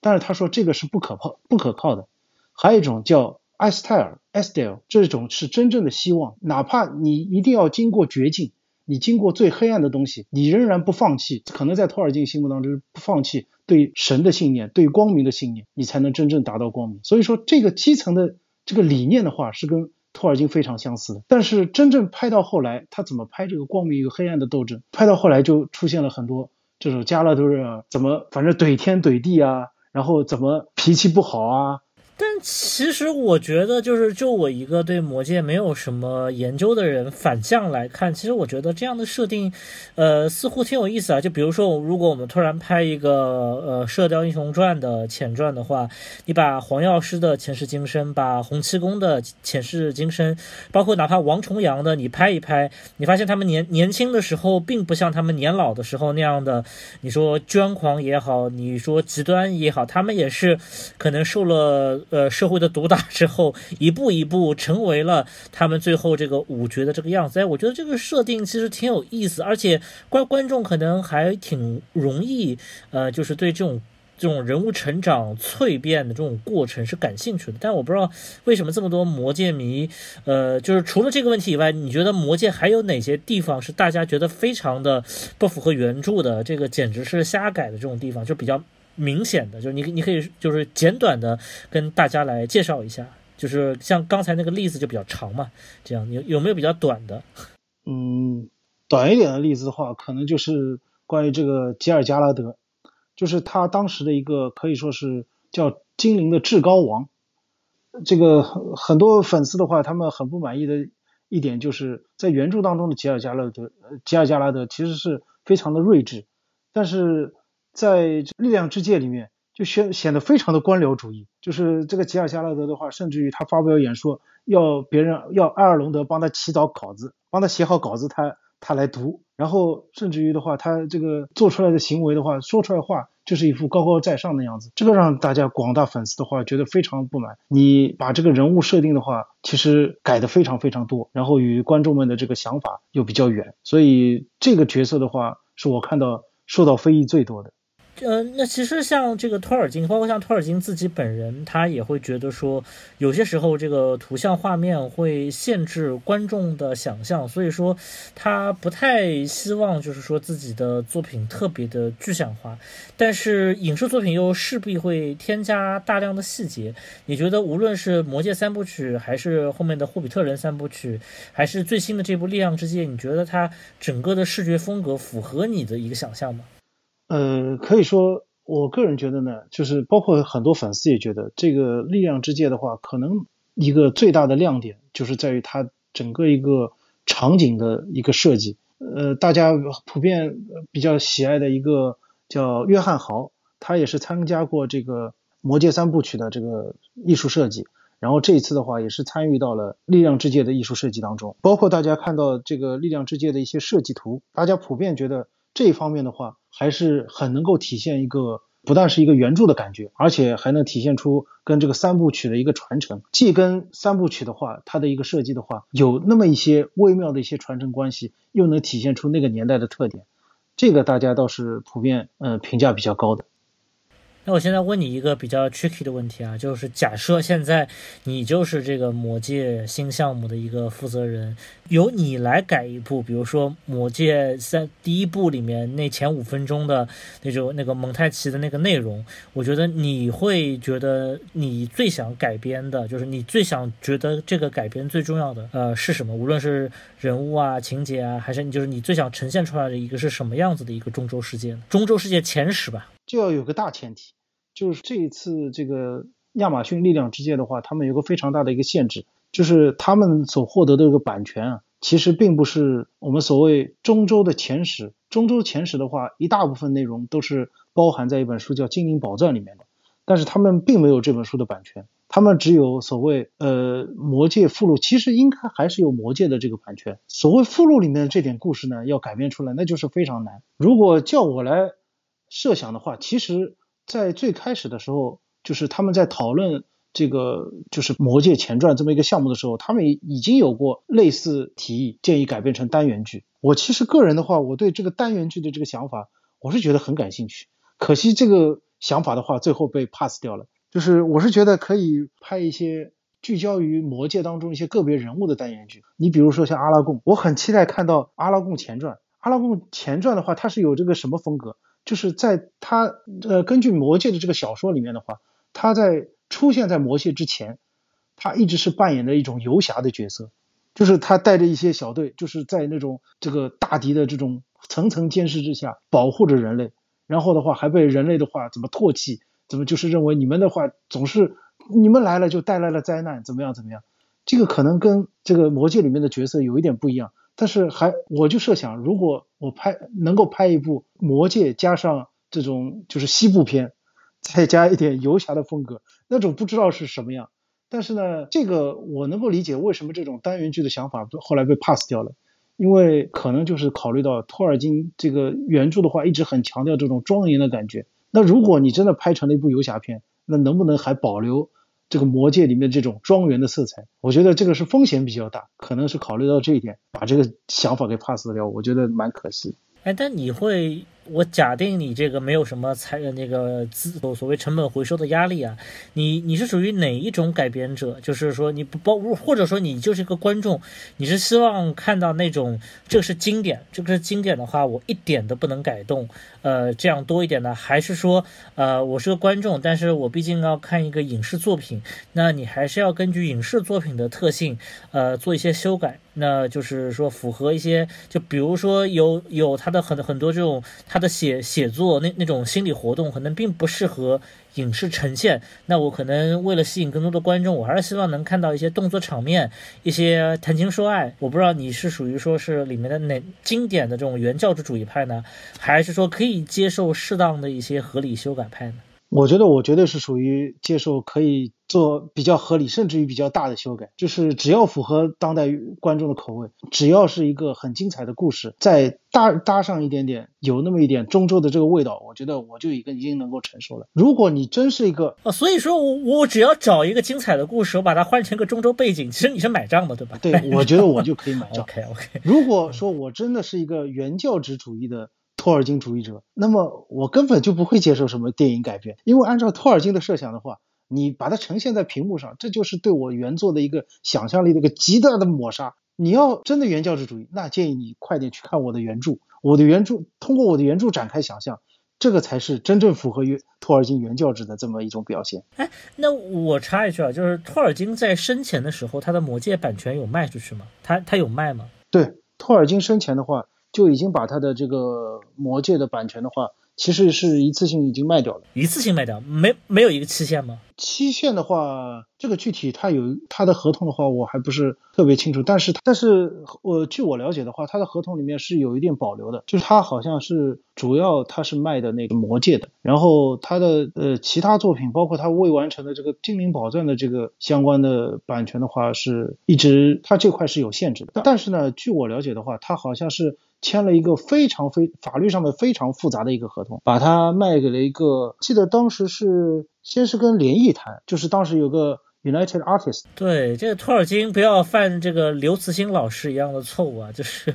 但是他说这个是不可靠不可靠的，还有一种叫埃斯泰尔 Estelle， 这种是真正的希望，哪怕你一定要经过绝境，你经过最黑暗的东西，你仍然不放弃，可能在托尔金心目当中不放弃对神的信念对光明的信念，你才能真正达到光明。所以说这个基层的这个理念的话是跟托尔金非常相似的，但是真正拍到后来他怎么拍这个光明与黑暗的斗争，拍到后来就出现了很多这种加拉德瑞尔怎么反正怼天怼地啊，然后怎么脾气不好啊。但其实我觉得就是就我一个对魔戒没有什么研究的人反向来看，其实我觉得这样的设定呃，似乎挺有意思啊。就比如说如果我们突然拍一个呃《射雕英雄传》的前传的话，你把黄药师的前世今生，把洪七公的前世今生，包括哪怕王重阳的你拍一拍，你发现他们年年轻的时候并不像他们年老的时候那样的，你说癫狂也好，你说极端也好，他们也是可能受了呃个社会的毒打之后，一步一步成为了他们最后这个五绝的这个样子。哎，我觉得这个设定其实挺有意思，而且观观众可能还挺容易呃，就是对这种这种人物成长蜕变的这种过程是感兴趣的。但我不知道为什么这么多魔戒迷，呃，就是除了这个问题以外，你觉得魔戒还有哪些地方是大家觉得非常的不符合原著的，这个简直是瞎改的这种地方，就比较明显的，就是你你可以就是简短的跟大家来介绍一下，就是像刚才那个例子就比较长嘛，这样有有没有比较短的？嗯，短一点的例子的话，可能就是关于这个吉尔加拉德。就是他当时的一个可以说是叫精灵的至高王，这个很多粉丝的话他们很不满意的一点就是在原著当中的吉尔加拉德吉尔加拉德其实是非常的睿智，但是在力量之戒里面就显得非常的官僚主义，就是这个吉尔加拉德的话甚至于他发表演说要别人要埃尔隆德帮他起草稿子，帮他写好稿子他他来读，然后甚至于的话他这个做出来的行为的话说出来的话就是一副高高在上的样子，这个让大家广大粉丝的话觉得非常不满。你把这个人物设定的话其实改得非常非常多，然后与观众们的这个想法又比较远，所以这个角色的话是我看到受到非议最多的。呃，那其实像这个托尔金，包括像托尔金自己本人，他也会觉得说，有些时候这个图像画面会限制观众的想象，所以说他不太希望就是说自己的作品特别的具象化，但是影视作品又势必会添加大量的细节。你觉得无论是魔戒三部曲，还是后面的霍比特人三部曲，还是最新的这部力量之戒，你觉得它整个的视觉风格符合你的一个想象吗？呃，可以说我个人觉得呢，就是包括很多粉丝也觉得这个力量之戒的话可能一个最大的亮点就是在于它整个一个场景的一个设计。呃，大家普遍比较喜爱的一个叫约翰豪，他也是参加过这个魔戒三部曲的这个艺术设计，然后这一次的话也是参与到了力量之戒的艺术设计当中，包括大家看到这个力量之戒的一些设计图，大家普遍觉得这一方面的话还是很能够体现一个不但是一个原著的感觉，而且还能体现出跟这个三部曲的一个传承，既跟三部曲的话它的一个设计的话有那么一些微妙的一些传承关系，又能体现出那个年代的特点，这个大家倒是普遍呃评价比较高的。那我现在问你一个比较 tricky 的问题啊，就是假设现在你就是这个魔戒新项目的一个负责人，由你来改一部，比如说魔戒三第一部里面那前五分钟的那种那个蒙太奇的那个内容，我觉得你会觉得你最想改编的，就是你最想觉得这个改编最重要的呃是什么？无论是人物啊、情节啊，还是你就是你最想呈现出来的一个是什么样子的一个中州世界呢？中州世界前十吧，就要有个大前提。就是这一次这个亚马逊力量之戒的话他们有个非常大的一个限制，就是他们所获得的这个版权啊，其实并不是我们所谓中州的前十，中州前十的话一大部分内容都是包含在一本书叫《精灵宝钻》里面的，但是他们并没有这本书的版权，他们只有所谓呃魔戒附录，其实应该还是有魔戒的这个版权，所谓附录里面的这点故事呢要改编出来那就是非常难。如果叫我来设想的话，其实在最开始的时候，就是他们在讨论这个就是魔戒前传这么一个项目的时候，他们已经有过类似提议，建议改编成单元剧。我其实个人的话，我对这个单元剧的这个想法，我是觉得很感兴趣。可惜这个想法的话，最后被 pass 掉了。就是我是觉得可以拍一些聚焦于魔戒当中一些个别人物的单元剧。你比如说像阿拉贡，我很期待看到阿拉贡前传。阿拉贡前传的话，它是有这个什么风格？就是在他呃根据魔戒的这个小说里面的话，他在出现在魔戒之前，他一直是扮演的一种游侠的角色，就是他带着一些小队，就是在那种这个大敌的这种层层监视之下保护着人类，然后的话还被人类的话怎么唾弃，怎么就是认为你们的话总是你们来了就带来了灾难，怎么样怎么样，这个可能跟这个魔戒里面的角色有一点不一样。但是还我就设想，如果我拍能够拍一部魔戒加上这种就是西部片，再加一点游侠的风格，那种不知道是什么样。但是呢，这个我能够理解为什么这种单元剧的想法后来被 pass 掉了，因为可能就是考虑到托尔金这个原著的话一直很强调这种庄严的感觉，那如果你真的拍成了一部游侠片，那能不能还保留这个魔戒里面这种庄园的色彩，我觉得这个是风险比较大，可能是考虑到这一点把这个想法给 pass 掉，我觉得蛮可惜。哎，但你会，我假定你这个没有什么财那个资所谓成本回收的压力啊，你你是属于哪一种改编者？就是说你不包，或者说你就是一个观众，你是希望看到那种这个是经典，这个是经典的话，我一点都不能改动，呃，这样多一点呢？还是说，呃，我是个观众，但是我毕竟要看一个影视作品，那你还是要根据影视作品的特性，呃，做一些修改。那就是说符合一些，就比如说有有他的很很多这种他的写写作那那种心理活动，可能并不适合影视呈现。那我可能为了吸引更多的观众，我还是希望能看到一些动作场面，一些谈情说爱。我不知道你是属于说是里面的哪经典的这种原教旨主义派呢，还是说可以接受适当的一些合理修改派呢？我觉得我绝对是属于接受可以做比较合理甚至于比较大的修改，就是只要符合当代观众的口味，只要是一个很精彩的故事，再搭搭上一点点有那么一点中州的这个味道，我觉得我就已经能够承受了。如果你真是一个、哦、所以说我我只要找一个精彩的故事，我把它换成一个中州背景，其实你是买账的，对吧？对，我觉得我就可以买账。OK OK。如果说我真的是一个原教旨主义的托尔金主义者，那么我根本就不会接受什么电影改编，因为按照托尔金的设想的话，你把它呈现在屏幕上，这就是对我原作的一个想象力的一个极大的抹杀。你要真的原教旨主义，那建议你快点去看我的原著，我的原著通过我的原著展开想象，这个才是真正符合于托尔金原教旨的这么一种表现。哎，那我插一句啊，就是托尔金在生前的时候，他的魔戒版权有卖出去吗？他他有卖吗？对，托尔金生前的话，就已经把他的这个魔戒的版权的话，其实是一次性已经卖掉了。一次性卖掉，没没有一个期限吗？期限的话，这个具体他有他的合同的话，我还不是特别清楚。但是但是我、呃、据我了解的话，他的合同里面是有一定保留的，就是他好像是主要他是卖的那个魔戒的，然后他的呃其他作品，包括他未完成的这个精灵宝钻的这个相关的版权的话，是一直他这块是有限制的。但是呢，据我了解的话，他好像是签了一个非常非法律上面非常复杂的一个合同，把它卖给了一个，记得当时是先是跟联谊谈，就是当时有个 United Artists。 对，这个托尔金不要犯这个刘慈欣老师一样的错误啊，就是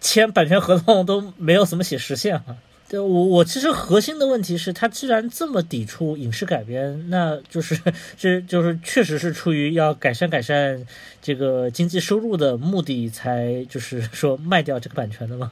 签版权合同都没有怎么写时限啊。对，我我其实核心的问题是，他既然这么抵触影视改编，那就是这就是确实是出于要改善改善这个经济收入的目的，才就是说卖掉这个版权的吗？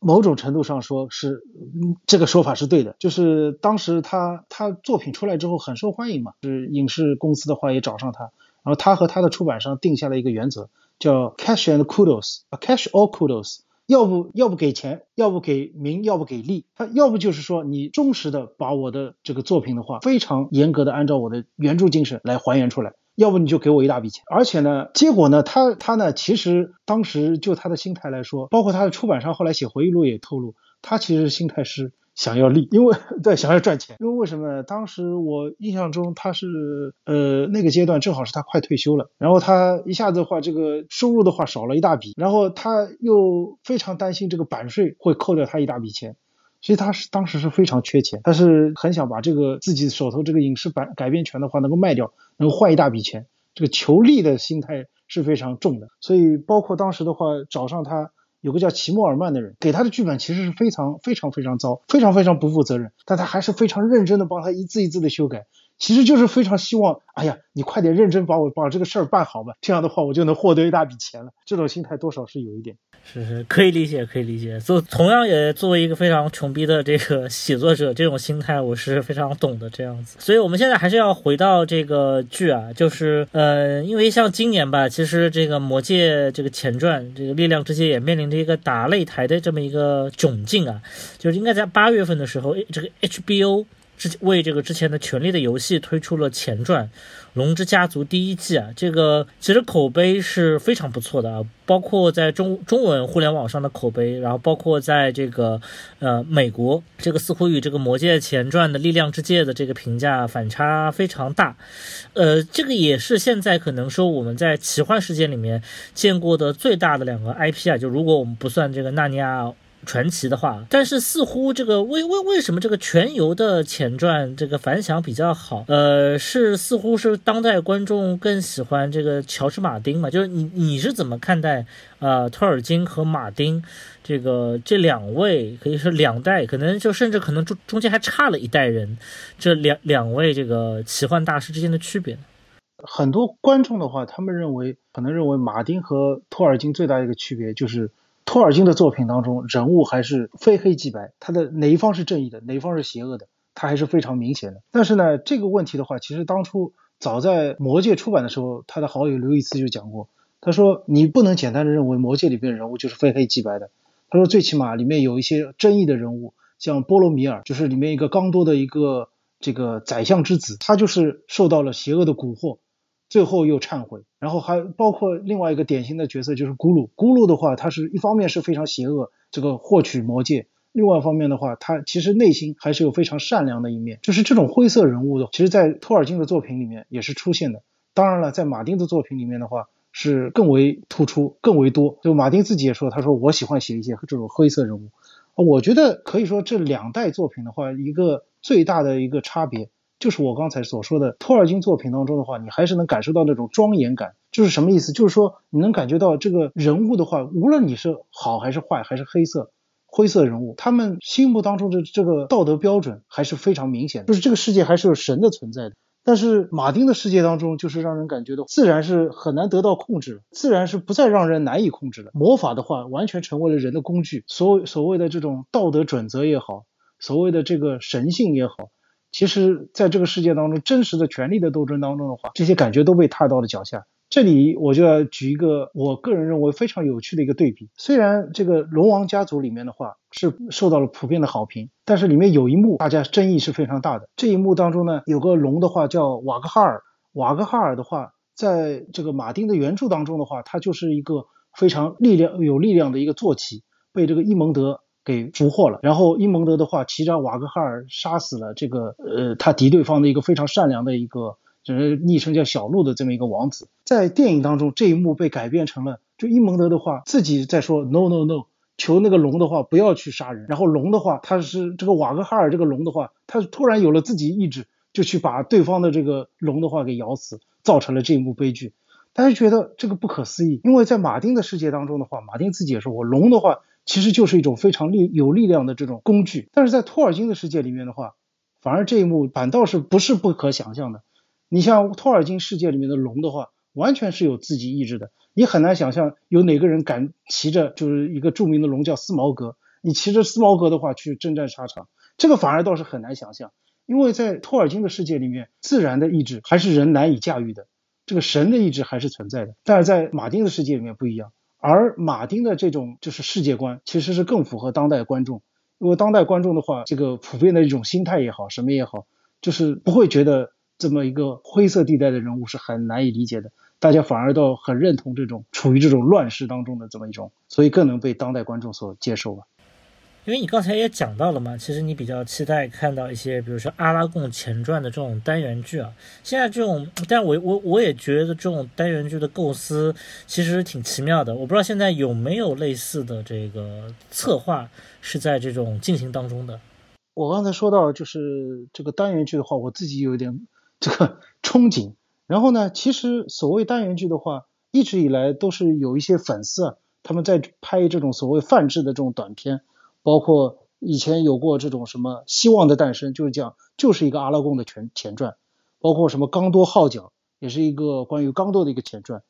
某种程度上说是、嗯、这个说法是对的，就是当时他他作品出来之后很受欢迎嘛，是影视公司的话也找上他，然后他和他的出版商定下了一个原则，叫 cash and kudos， cash or kudos。要不要不给钱，要不给名，要不给利，他要不就是说你忠实的把我的这个作品的话非常严格的按照我的原著精神来还原出来，要不你就给我一大笔钱。而且呢，结果呢，他他呢其实当时就他的心态来说，包括他的出版商后来写回忆录也透露，他其实心态是想要利，因为对想要赚钱。因为为什么呢？当时我印象中他是呃那个阶段正好是他快退休了，然后他一下子的话这个收入的话少了一大笔，然后他又非常担心这个版税会扣掉他一大笔钱，所以他是当时是非常缺钱，他是很想把这个自己手头这个影视版改编权的话能够卖掉，能够换一大笔钱，这个求利的心态是非常重的。所以包括当时的话找上他有个叫齐默尔曼的人，给他的剧本其实是非常非常非常糟，非常非常不负责任，但他还是非常认真的帮他一字一字的修改，其实就是非常希望，哎呀，你快点认真把我把这个事儿办好吧，这样的话我就能获得一大笔钱了。这种心态多少是有一点，是是可以理解，可以理解。做同样也作为一个非常穷逼的这个写作者，这种心态我是非常懂的，这样子。所以我们现在还是要回到这个剧啊，就是呃，因为像今年吧，其实这个《魔戒》这个前传，这个《力量之戒》也面临着一个打擂台的这么一个窘境啊，就是应该在八月份的时候，这个 H B O。为这个之前的《权力的游戏》推出了前传《龙之家族》第一季啊，这个其实口碑是非常不错的啊，包括在中中文互联网上的口碑，然后包括在这个呃美国，这个似乎与这个《魔戒》前传的《力量之戒》的这个评价反差非常大，呃，这个也是现在可能说我们在奇幻世界里面见过的最大的两个 I P 啊，就如果我们不算这个《纳尼亚》。传奇的话，但是似乎这个为为为什么这个全游的前传这个反响比较好，呃是似乎是当代观众更喜欢这个乔治马丁嘛，就是你你是怎么看待呃托尔金和马丁这个这两位可以说两代，可能就甚至可能中中间还差了一代人，这两两位这个奇幻大师之间的区别呢？很多观众的话，他们认为可能认为马丁和托尔金最大的一个区别就是托尔金的作品当中人物还是非黑即白，他的哪一方是正义的，哪一方是邪恶的，他还是非常明显的。但是呢，这个问题的话，其实当初早在魔戒出版的时候，他的好友刘易斯就讲过，他说你不能简单的认为魔戒里边的人物就是非黑即白的，他说最起码里面有一些争议的人物，像波罗米尔就是里面一个刚多的一个这个宰相之子，他就是受到了邪恶的蛊惑，最后又忏悔。然后还包括另外一个典型的角色就是咕噜，咕噜的话他是一方面是非常邪恶，这个获取魔戒，另外一方面的话他其实内心还是有非常善良的一面，就是这种灰色人物的其实在托尔金的作品里面也是出现的，当然了在马丁的作品里面的话是更为突出更为多，就马丁自己也说，他说我喜欢写一些这种灰色人物。我觉得可以说这两代作品的话一个最大的一个差别就是我刚才所说的，托尔金作品当中的话你还是能感受到那种庄严感，就是什么意思，就是说你能感觉到这个人物的话无论你是好还是坏还是黑色灰色人物，他们心目当中的这个道德标准还是非常明显的，就是这个世界还是有神的存在的。但是马丁的世界当中就是让人感觉到自然是很难得到控制，自然是不再让人难以控制了，魔法的话完全成为了人的工具，所所谓的这种道德准则也好，所谓的这个神性也好，其实在这个世界当中真实的权力的斗争当中的话，这些感觉都被踏到了脚下。这里我就要举一个我个人认为非常有趣的一个对比，虽然这个龙王家族里面的话是受到了普遍的好评，但是里面有一幕大家争议是非常大的，这一幕当中呢有个龙的话叫瓦格哈尔，瓦格哈尔的话在这个马丁的原著当中的话他就是一个非常力量有力量的一个坐骑，被这个伊蒙德给俘获了，然后伊蒙德的话骑着瓦格哈尔杀死了这个呃他敌对方的一个非常善良的一个就是昵称叫小鹿的这么一个王子。在电影当中这一幕被改变成了就伊蒙德的话自己在说 no no no， 求那个龙的话不要去杀人，然后龙的话他是这个瓦格哈尔这个龙的话他突然有了自己意志，就去把对方的这个龙的话给咬死，造成了这一幕悲剧。大家觉得这个不可思议，因为在马丁的世界当中的话，马丁自己也说过龙的话其实就是一种非常力有力量的这种工具，但是在托尔金的世界里面的话反而这一幕反倒是不是不可想象的。你像托尔金世界里面的龙的话完全是有自己意志的，你很难想象有哪个人敢骑着就是一个著名的龙叫斯茅格，你骑着斯茅格的话去征战沙场，这个反而倒是很难想象，因为在托尔金的世界里面自然的意志还是人难以驾驭的，这个神的意志还是存在的，但是在马丁的世界里面不一样。而马丁的这种就是世界观其实是更符合当代观众，因为当代观众的话这个普遍的一种心态也好什么也好，就是不会觉得这么一个灰色地带的人物是很难以理解的，大家反而都很认同这种处于这种乱世当中的这么一种，所以更能被当代观众所接受吧。因为你刚才也讲到了嘛，其实你比较期待看到一些比如说阿拉贡前传的这种单元剧啊，现在这种但我我我也觉得这种单元剧的构思其实挺奇妙的，我不知道现在有没有类似的这个策划是在这种进行当中的。我刚才说到就是这个单元剧的话我自己有点这个憧憬，然后呢其实所谓单元剧的话一直以来都是有一些粉丝啊，他们在拍这种所谓泛制的这种短片，包括以前有过这种什么希望的诞生，就是讲就是一个阿拉贡的前前传，包括什么刚多号角也是一个关于刚多的一个前传，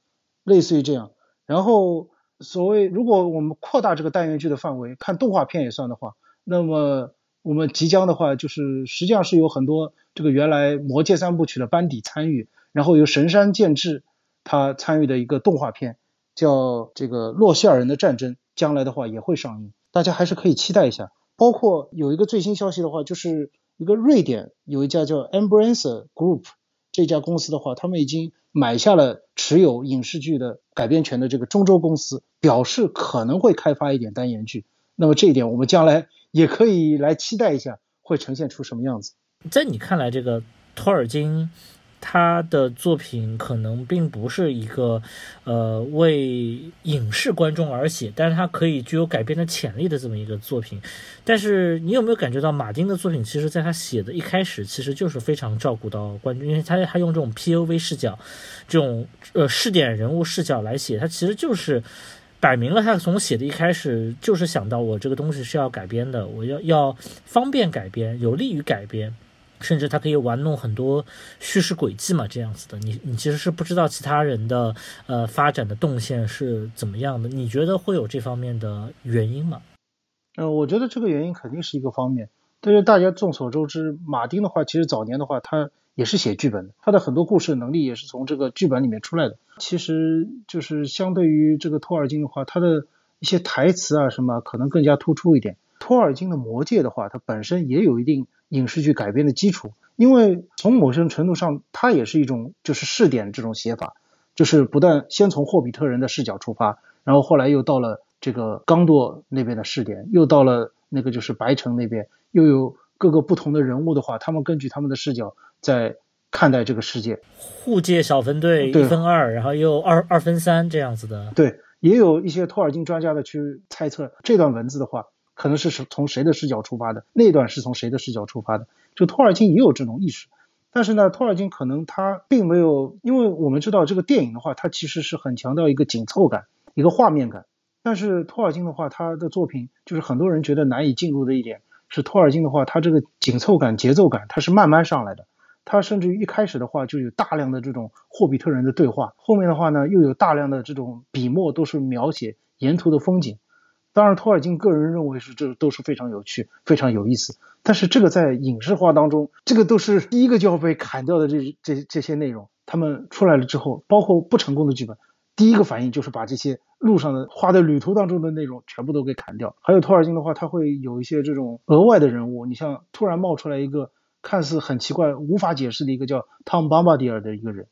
类似于这样。然后所谓如果我们扩大这个单元剧的范围看动画片也算的话，那么我们即将的话就是实际上是有很多这个原来魔戒三部曲的班底参与，然后由神山健治他参与的一个动画片叫这个洛希尔人的战争，将来的话也会上映，大家还是可以期待一下。包括有一个最新消息的话就是一个瑞典有一家叫 Embracer Group 这家公司的话他们已经买下了持有影视剧的改编权的这个中州公司，表示可能会开发一点单元剧，那么这一点我们将来也可以来期待一下会呈现出什么样子。在你看来这个托尔金他的作品可能并不是一个呃为影视观众而写，但是他可以具有改编的潜力的这么一个作品。但是你有没有感觉到马丁的作品其实在他写的一开始其实就是非常照顾到观众，因为他他用这种 P O V 视角，这种呃试点人物视角来写，他其实就是摆明了他从写的一开始就是想到我这个东西是要改编的，我要要方便改编，有利于改编，甚至他可以玩弄很多叙事轨迹嘛，这样子的，你你其实是不知道其他人的呃发展的动线是怎么样的，你觉得会有这方面的原因吗？呃，我觉得这个原因肯定是一个方面，但是大家众所周知，马丁的话，其实早年的话，他也是写剧本的，他的很多故事能力也是从这个剧本里面出来的。其实就是相对于这个托尔金的话，他的一些台词啊什么可能更加突出一点。托尔金的《魔戒》的话，它本身也有一定影视剧改编的基础，因为从某些程度上，它也是一种就是试点这种写法，就是不断先从霍比特人的视角出发，然后后来又到了这个刚铎那边的试点，又到了那个就是白城那边，又有各个不同的人物的话，他们根据他们的视角在看待这个世界。护戒小分队一分二，然后又二二分三这样子的。对，也有一些托尔金专家的去猜测这段文字的话，可能是从谁的视角出发的，那段是从谁的视角出发的。就托尔金也有这种意识，但是呢，托尔金可能他并没有，因为我们知道这个电影的话，它其实是很强调一个紧凑感，一个画面感。但是托尔金的话，他的作品就是很多人觉得难以进入的一点是，托尔金的话，他这个紧凑感、节奏感，它是慢慢上来的。他甚至于一开始的话就有大量的这种霍比特人的对话，后面的话呢又有大量的这种笔墨都是描写沿途的风景。当然，托尔金个人认为是这都是非常有趣、非常有意思，但是这个在影视化当中，这个都是第一个就要被砍掉的这这这些内容，他们出来了之后，包括不成功的剧本，第一个反应就是把这些路上的花在旅途当中的内容全部都给砍掉。还有托尔金的话，他会有一些这种额外的人物，你像突然冒出来一个看似很奇怪、无法解释的一个叫汤姆·邦巴迪尔的一个人，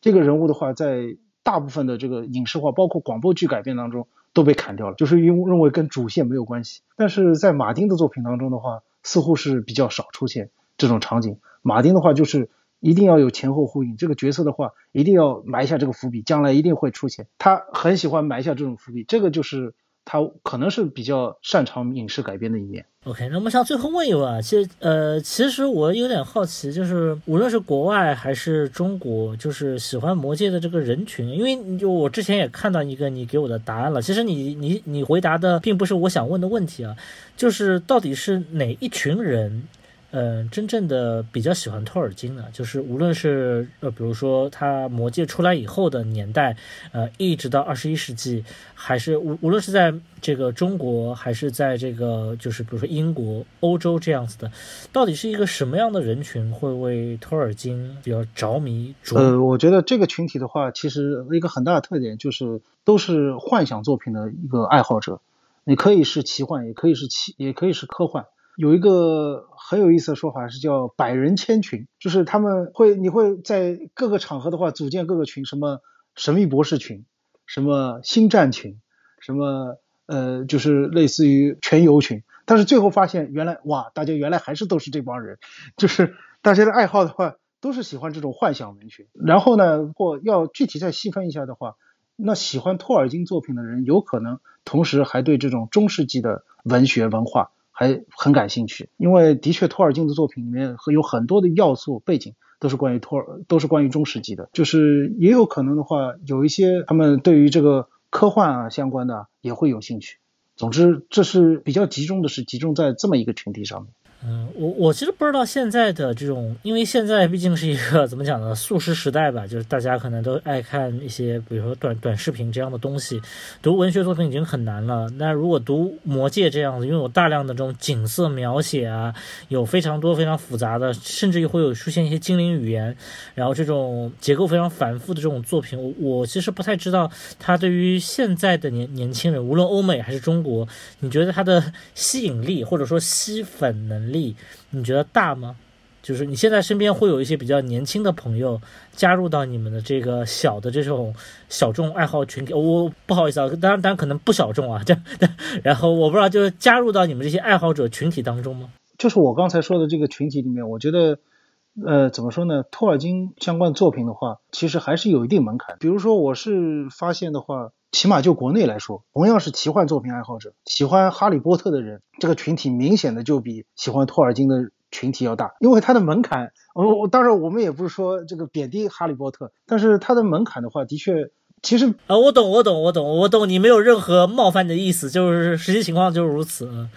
这个人物的话，在大部分的这个影视化，包括广播剧改编当中，都被砍掉了，就是因为认为跟主线没有关系。但是在马丁的作品当中的话，似乎是比较少出现这种场景。马丁的话就是一定要有前后呼应，这个角色的话一定要埋下这个伏笔，将来一定会出现，他很喜欢埋下这种伏笔，这个就是他可能是比较擅长影视改编的一面。 OK， 那我们想最后问一问啊，其实呃，其实我有点好奇，就是无论是国外还是中国，就是喜欢魔戒的这个人群，因为就我之前也看到一个你给我的答案了，其实你你你回答的并不是我想问的问题啊，就是到底是哪一群人嗯、呃，真正的比较喜欢托尔金呢？就是无论是呃，比如说他魔戒出来以后的年代，呃，一直到二十一世纪，还是无无论是在这个中国，还是在这个就是比如说英国、欧洲这样子的，到底是一个什么样的人群会为托尔金比较着迷？呃，我觉得这个群体的话，其实一个很大的特点就是都是幻想作品的一个爱好者，你可以是奇幻，也可以是奇，也可以是科幻。有一个很有意思的说法是叫百人千群，就是他们会你会在各个场合的话组建各个群，什么神秘博士群，什么星战群，什么呃就是类似于全游群，但是最后发现原来哇大家原来还是都是这帮人，就是大家的爱好的话都是喜欢这种幻想文学。然后呢，或要具体再细分一下的话，那喜欢托尔金作品的人有可能同时还对这种中世纪的文学文化还很感兴趣，因为的确托尔金的作品里面有很多的要素背景都是关于托尔都是关于中世纪的，就是也有可能的话有一些他们对于这个科幻啊相关的也会有兴趣。总之这是比较集中的，是集中在这么一个群体上面。嗯，我我其实不知道现在的这种，因为现在毕竟是一个怎么讲呢，速食时代吧，就是大家可能都爱看一些比如说短短视频这样的东西，读文学作品已经很难了，那如果读魔戒这样子，因为有大量的这种景色描写啊，有非常多非常复杂的，甚至会有出现一些精灵语言，然后这种结构非常繁复的这种作品，我我其实不太知道它对于现在的年年轻人，无论欧美还是中国，你觉得它的吸引力或者说吸粉能力力你觉得大吗？就是你现在身边会有一些比较年轻的朋友加入到你们的这个小的这种小众爱好群体，我、哦、不好意思啊，当然当然可能不小众啊，这然后我不知道就是加入到你们这些爱好者群体当中吗？就是我刚才说的这个群体里面，我觉得呃，怎么说呢？托尔金相关作品的话，其实还是有一定门槛。比如说，我是发现的话，起码就国内来说，同样是奇幻作品爱好者，喜欢哈利波特的人，这个群体明显的就比喜欢托尔金的群体要大，因为它的门槛，哦，当然我们也不是说这个贬低哈利波特，但是它的门槛的话，的确。其实啊，我懂，我懂，我懂，我懂，你没有任何冒犯的意思，就是实际情况就是如此。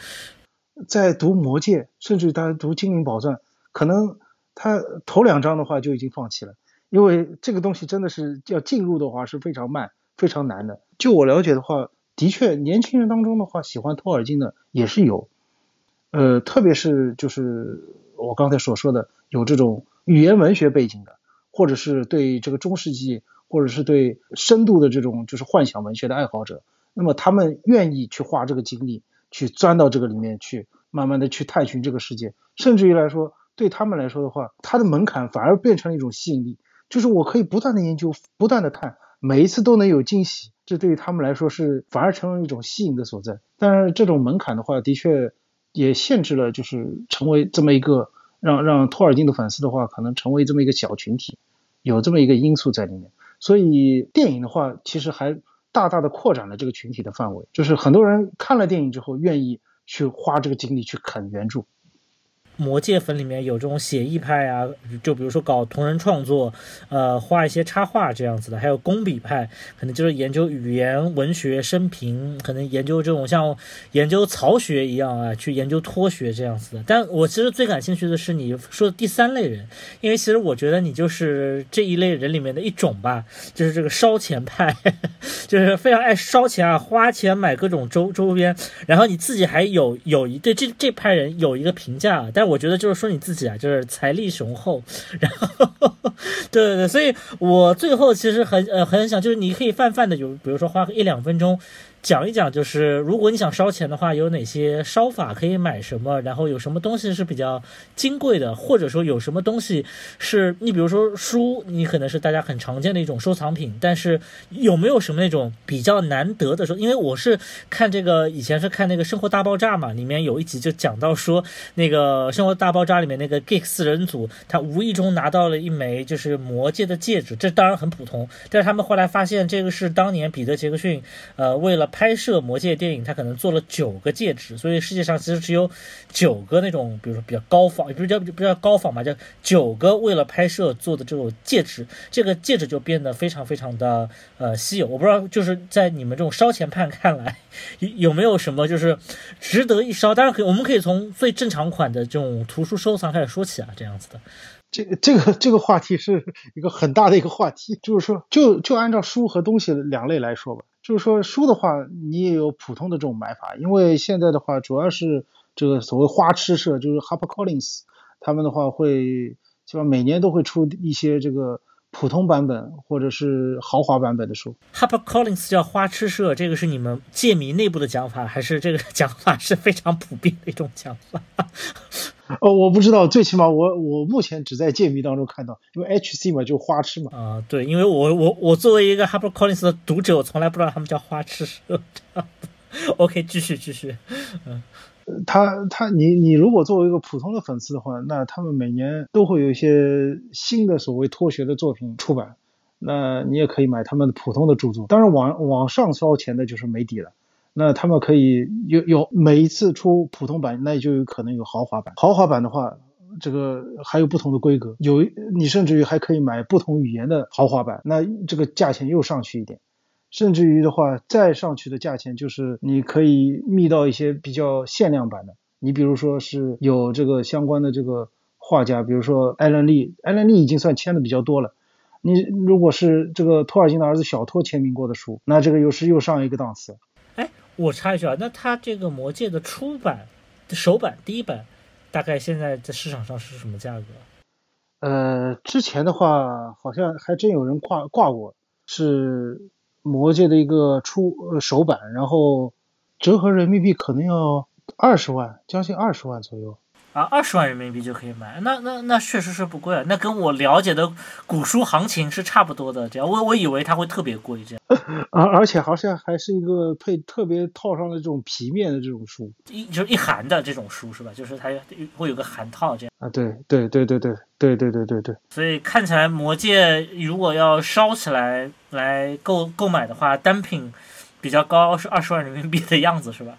在读《魔戒》，甚至他读《精灵宝钻》，可能他头两章的话就已经放弃了，因为这个东西真的是要进入的话是非常慢、非常难的。就我了解的话，的确，年轻人当中的话，喜欢托尔金的也是有，呃，特别是就是我刚才所说的，有这种语言文学背景的，或者是对这个中世纪。或者是对深度的这种就是幻想文学的爱好者，那么他们愿意去花这个精力去钻到这个里面去，慢慢的去探寻这个世界，甚至于来说对他们来说的话，它的门槛反而变成了一种吸引力，就是我可以不断的研究，不断的看，每一次都能有惊喜，这对于他们来说是反而成为一种吸引的所在。但是这种门槛的话，的确也限制了，就是成为这么一个让让托尔金的粉丝的话，可能成为这么一个小群体，有这么一个因素在里面。所以电影的话，其实还大大的扩展了这个群体的范围，就是很多人看了电影之后，愿意去花这个精力去啃原著。魔戒粉里面有这种写意派啊，就比如说搞同人创作，呃，画一些插画这样子的，还有工笔派，可能就是研究语言、文学、生平，可能研究这种像研究曹学一样啊，去研究脱学这样子的。但我其实最感兴趣的是你说的第三类人，因为其实我觉得你就是这一类人里面的一种吧，就是这个烧钱派，呵呵，就是非常爱烧钱啊，花钱买各种周周边。然后你自己还有有一对这这派人有一个评价，但。但我觉得就是说你自己啊，就是财力雄厚，然后对对对，所以我最后其实很呃很想，就是你可以泛泛的有，比如说花个一两分钟讲一讲，就是如果你想烧钱的话，有哪些烧法，可以买什么，然后有什么东西是比较金贵的，或者说有什么东西是你比如说书，你可能是大家很常见的一种收藏品，但是有没有什么那种比较难得的时候？因为我是看这个以前是看那个《生活大爆炸》嘛，里面有一集就讲到说那个。《生活大爆炸》里面那个 geek 四人组，他无意中拿到了一枚就是魔戒的戒指，这当然很普通，但是他们后来发现这个是当年彼得·杰克逊呃为了拍摄魔戒电影，他可能做了九个戒指，所以世界上其实只有九个那种比如说比较高仿，也不叫不叫高仿吧，叫九个为了拍摄做的这种戒指，这个戒指就变得非常非常的呃稀有。我不知道就是在你们这种烧钱派看来 有, 有没有什么就是值得一烧，当然可以我们可以从最正常款的这种图书收藏开始说起啊，这样子的，这个这个这个话题是一个很大的一个话题，就是说，就就按照书和东西两类来说吧，就是说书的话，你也有普通的这种买法，因为现在的话，主要是这个所谓花痴社，就是 HarperCollins 他们的话会，基本每年都会出一些这个。普通版本或者是豪华版本的书 HarperCollins 叫花痴社，这个是你们戒迷内部的讲法，还是这个讲法是非常普遍的一种讲法？哦，我不知道，最起码我我目前只在戒迷当中看到，因为 H C 嘛，就花痴嘛。啊、呃，对，因为我我我作为一个 HarperCollins 的读者，我从来不知道他们叫花痴社。OK， 继续继续，嗯。他他你你如果作为一个普通的粉丝的话，那他们每年都会有一些新的所谓脱学的作品出版，那你也可以买他们的普通的著作。当然往往上烧钱的就是没底了，那他们可以有有每一次出普通版，那就有可能有豪华版。豪华版的话，这个还有不同的规格，有你甚至于还可以买不同语言的豪华版，那这个价钱又上去一点。甚至于的话，再上去的价钱就是你可以觅到一些比较限量版的。你比如说是有这个相关的这个画家，比如说艾伦利，艾伦利已经算签的比较多了。你如果是这个托尔金的儿子小托签名过的书，那这个又是又上一个档次。哎，我插一句啊，那他这个《魔戒》的初版、首版、第一版，大概现在在市场上是什么价格？呃，之前的话好像还真有人挂挂过，是。魔戒的一个出、呃、首版，然后折合人民币可能要二十万，将近二十万左右。啊，二十万人民币就可以买，那那那确实是不贵，那跟我了解的古书行情是差不多的。这样，我我以为它会特别贵，这样。而、啊、而且好像还是一个配特别套上的这种皮面的这种书，一就是一函的这种书是吧？就是它会有个函套这样。啊，对对对对对对对对对对。所以看起来，魔戒如果要烧起来来购购买的话，单品比较高是二十万人民币的样子是吧？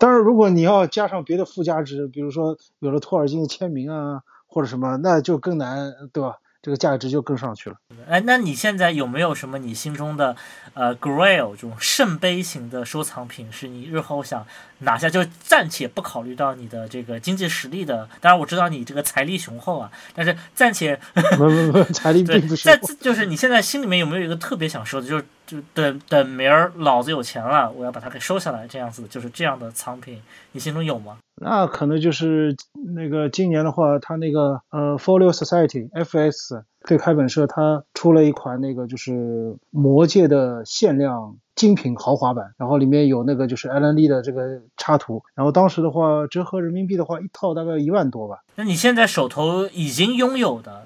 当然如果你要加上别的附加值，比如说有了托尔金的签名啊或者什么，那就更难，对吧？这个价值就更上去了。哎，那你现在有没有什么你心中的呃 Grail 这种圣杯型的收藏品是你日后想拿下，就暂且不考虑到你的这个经济实力的，当然我知道你这个财力雄厚啊，但是暂且不不不财力并不是就是你现在心里面有没有一个特别想收的，就是就等等明儿老子有钱了我要把它给收下来，这样子就是这样的藏品你心中有吗？那可能就是那个今年的话他那个呃 Folio Society F S 对开本社他出了一款那个就是魔戒的限量精品豪华版，然后里面有那个就是艾伦利的这个插图，然后当时的话折合人民币的话一套大概一万多吧。那你现在手头已经拥有的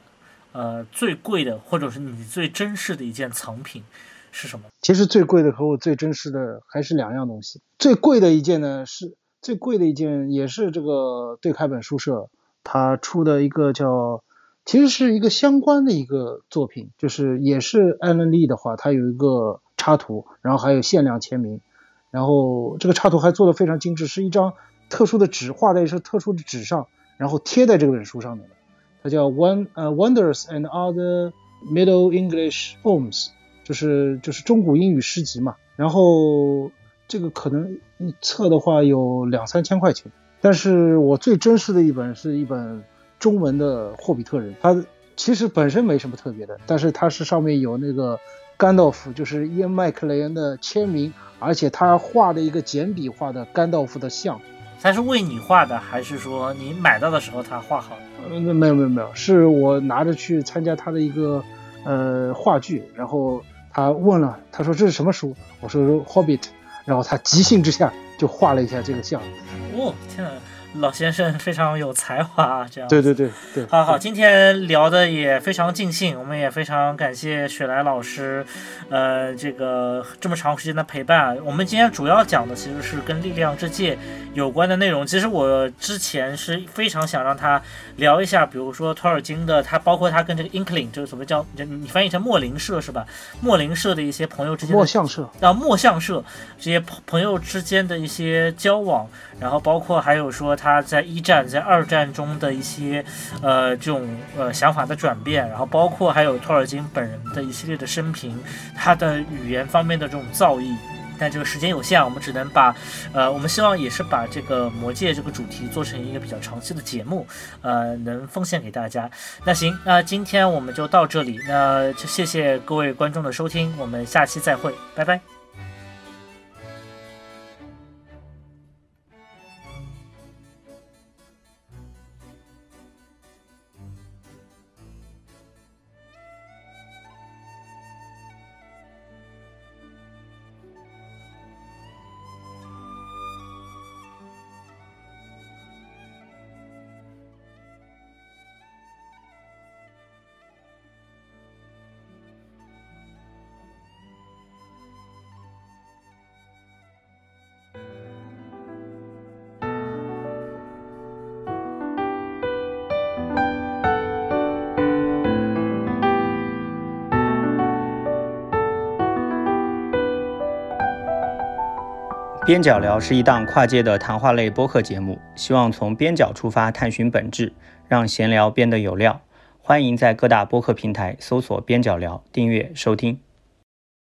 呃最贵的或者是你最珍视的一件藏品是什么？其实最贵的和我最珍视的还是两样东西。最贵的一件呢是最贵的一件，也是这个对开本书社他出的一个叫，其实是一个相关的一个作品，就是也是艾伦利的话，他有一个插图，然后还有限量签名，然后这个插图还做得非常精致，是一张特殊的纸画在一张特殊的纸上，然后贴在这本书上面的。它叫 One 呃 Wonders and Other Middle English Poems。就是就是中古英语诗集嘛，然后这个可能一册的话有两三千块钱，但是我最珍视的一本是一本中文的霍比特人，它其实本身没什么特别的，但是它是上面有那个甘道夫，就是伊恩麦克雷恩的签名，而且他画的一个简笔画的甘道夫的像。他是为你画的还是说你买到的时候他画好的？呃、没有没有没有，是我拿着去参加他的一个呃话剧，然后他问了，他说这是什么书？我说 Hobbit， 然后他即兴之下就画了一下这个像。哦，天哪，老先生非常有才华，这样。对对对对。好好，今天聊的也非常尽兴，我们也非常感谢雪莱老师，呃，这个这么长时间的陪伴。我们今天主要讲的其实是跟力量之戒有关的内容。其实我之前是非常想让他聊一下，比如说托尔金的，他包括他跟这个 Inkling， 就是所谓叫你翻译成墨灵社是吧？墨灵社的一些朋友之间的墨象社啊，墨象社这些朋友之间的一些交往，然后包括还有说他在一战、在二战中的一些呃这种呃想法的转变，然后包括还有托尔金本人的一系列的生平，他的语言方面的这种造诣。但这个时间有限，我们只能把呃我们希望也是把这个魔戒这个主题做成一个比较长期的节目，呃能奉献给大家。那行，那今天我们就到这里，那就谢谢各位观众的收听，我们下期再会，拜拜。边角聊是一档跨界的谈话类播客节目，希望从边角出发探寻本质，让闲聊变得有料。欢迎在各大播客平台搜索边角聊，订阅收听。